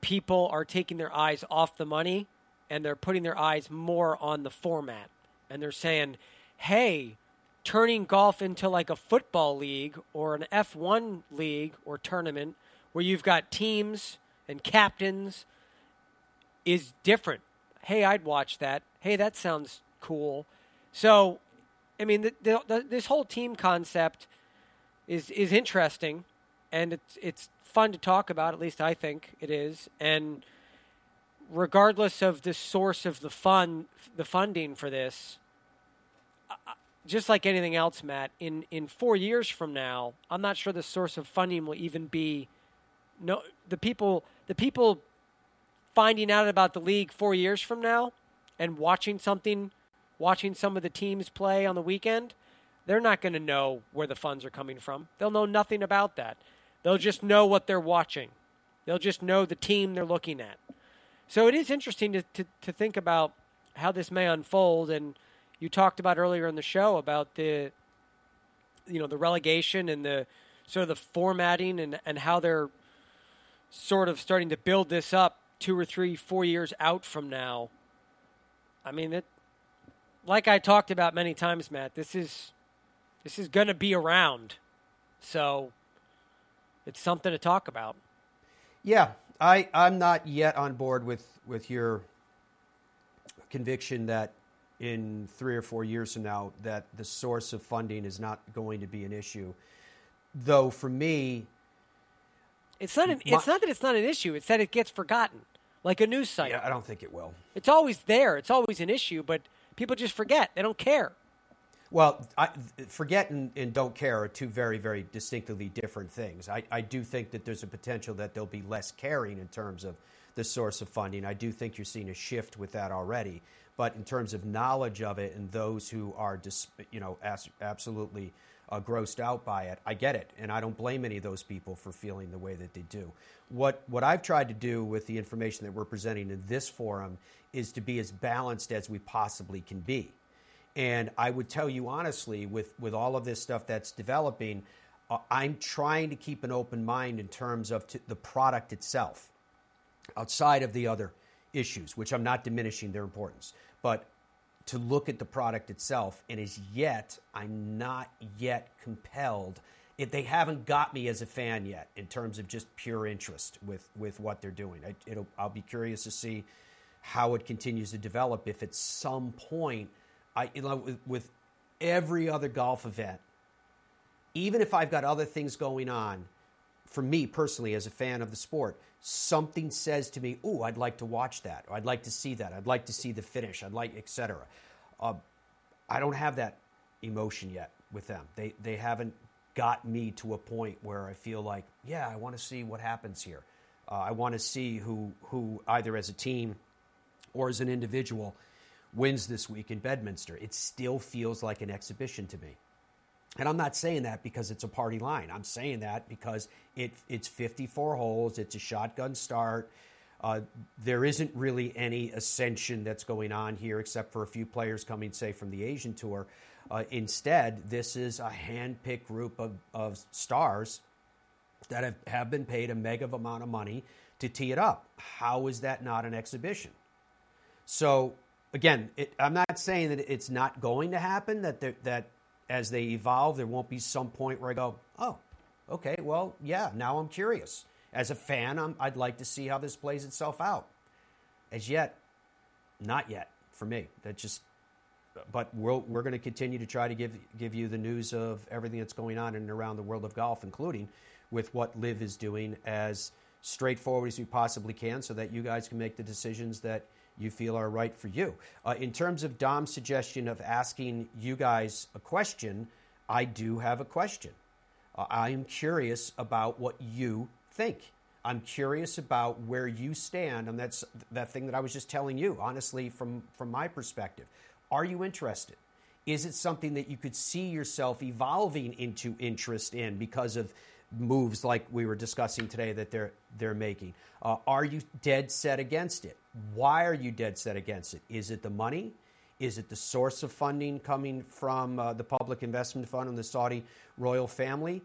people are taking their eyes off the money and they're putting their eyes more on the format. And they're saying, hey, turning golf into like a football league or an F1 league or tournament where you've got teams and captains is different. Hey, I'd watch that. Hey, that sounds cool. So, I mean, this whole team concept is interesting, and it's fun to talk about, at least I think it is. And regardless of the source of the funding for this, just like anything else, Matt, in 4 years from now, I'm not sure the source of funding will even be the people finding out about the league 4 years from now and watching some of the teams play on the weekend, they're not going to know where the funds are coming from. They'll know nothing about that. They'll just know what they're watching. They'll just know the team they're looking at. So it is interesting to think about how this may unfold. And you talked about earlier in the show about the, you know, the relegation and the sort of the formatting and how they're sort of starting to build this up 2 or 3, 4 years out from now. I mean, it, like I talked about many times, Matt, this is going to be around. So it's something to talk about. Yeah, I'm not yet on board with your conviction that in 3 or 4 years from now that the source of funding is not going to be an issue. Though for me, it's not that it's not an issue. It's that it gets forgotten, like a news site. Yeah, I don't think it will. It's always there. It's always an issue, but people just forget. They don't care. Well, forget and don't care are two very, very distinctively different things. I do think that there's a potential that there'll be less caring in terms of the source of funding. I do think you're seeing a shift with that already. But in terms of knowledge of it and those who are, absolutely grossed out by it, I get it, and I don't blame any of those people for feeling the way that they do. What I've tried to do with the information that we're presenting in this forum is to be as balanced as we possibly can be. And I would tell you honestly, with all of this stuff that's developing, I'm trying to keep an open mind in terms of the product itself, outside of the other issues, which I'm not diminishing their importance, but to look at the product itself. And as yet, I'm not yet compelled. They haven't got me as a fan yet in terms of just pure interest with what they're doing. I'll be curious to see how it continues to develop. If at some point, with every other golf event, even if I've got other things going on, for me personally as a fan of the sport, something says to me, ooh, I'd like to watch that, or I'd like to see that, I'd like to see the finish, et cetera. I don't have that emotion yet with them. They haven't got me to a point where I feel like, yeah, I want to see what happens here. I want to see who either as a team or as an individual wins this week in Bedminster. It still feels like an exhibition to me. And I'm not saying that because it's a party line. I'm saying that because it's 54 holes. It's a shotgun start. There isn't really any ascension that's going on here except for a few players coming, say, from the Asian Tour. Instead, this is a hand-picked group of stars that have been paid a mega amount of money to tee it up. How is that not an exhibition? So, again, I'm not saying that it's not going to happen, that as they evolve, there won't be some point where I go, oh, okay, well, yeah, now I'm curious. As a fan, I'd like to see how this plays itself out. As yet, not yet for me. But we're going to continue to try to give you the news of everything that's going on in and around the world of golf, including with what LIV is doing, as straightforward as we possibly can, so that you guys can make the decisions that you feel are right for you. In terms of Dom's suggestion of asking you guys a question, I do have a question. I am curious about what you think. I'm curious about where you stand on that thing that I was just telling you, honestly, from my perspective. Are you interested? Is it something that you could see yourself evolving into interest in because of moves like we were discussing today that they're making? Are you dead set against it? Why are you dead set against it? Is it the money? Is it the source of funding coming from the Public Investment Fund and the Saudi royal family?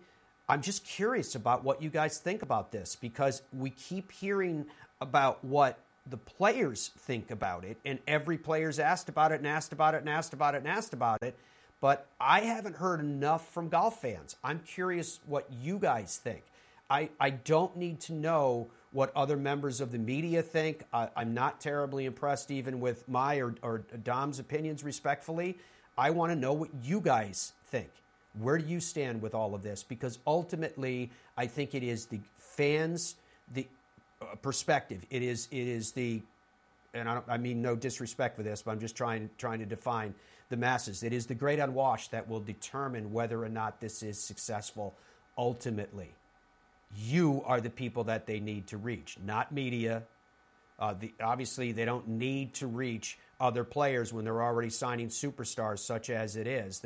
I'm just curious about what you guys think about this, because we keep hearing about what the players think about it, and every player's asked about it and asked about it and asked about it and asked about it, but I haven't heard enough from golf fans. I'm curious what you guys think. I don't need to know what other members of the media think. I'm not terribly impressed even with my or Dom's opinions, respectfully. I want to know what you guys think. Where do you stand with all of this? Because ultimately, I think it is the fans, the perspective. It is the, and I mean no disrespect for this, but I'm just trying to define the masses. It is the great unwashed that will determine whether or not this is successful ultimately. You are the people that they need to reach, not media. Obviously, they don't need to reach other players when they're already signing superstars such as it is.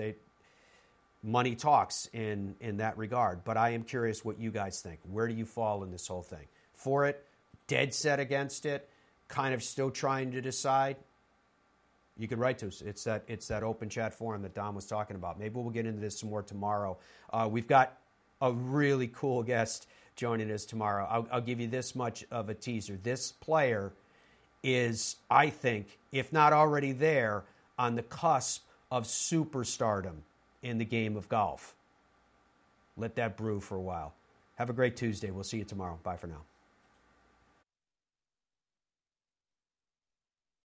Money talks in that regard. But I am curious what you guys think. Where do you fall in this whole thing? For it, dead set against it, kind of still trying to decide? You can write to us. It's that open chat forum that Dom was talking about. Maybe we'll get into this some more tomorrow. We've got a really cool guest joining us tomorrow. I'll give you this much of a teaser. This player is, I think, if not already there, on the cusp of superstardom in the game of golf. Let that brew for a while. Have a great Tuesday. We'll see you tomorrow. Bye for now.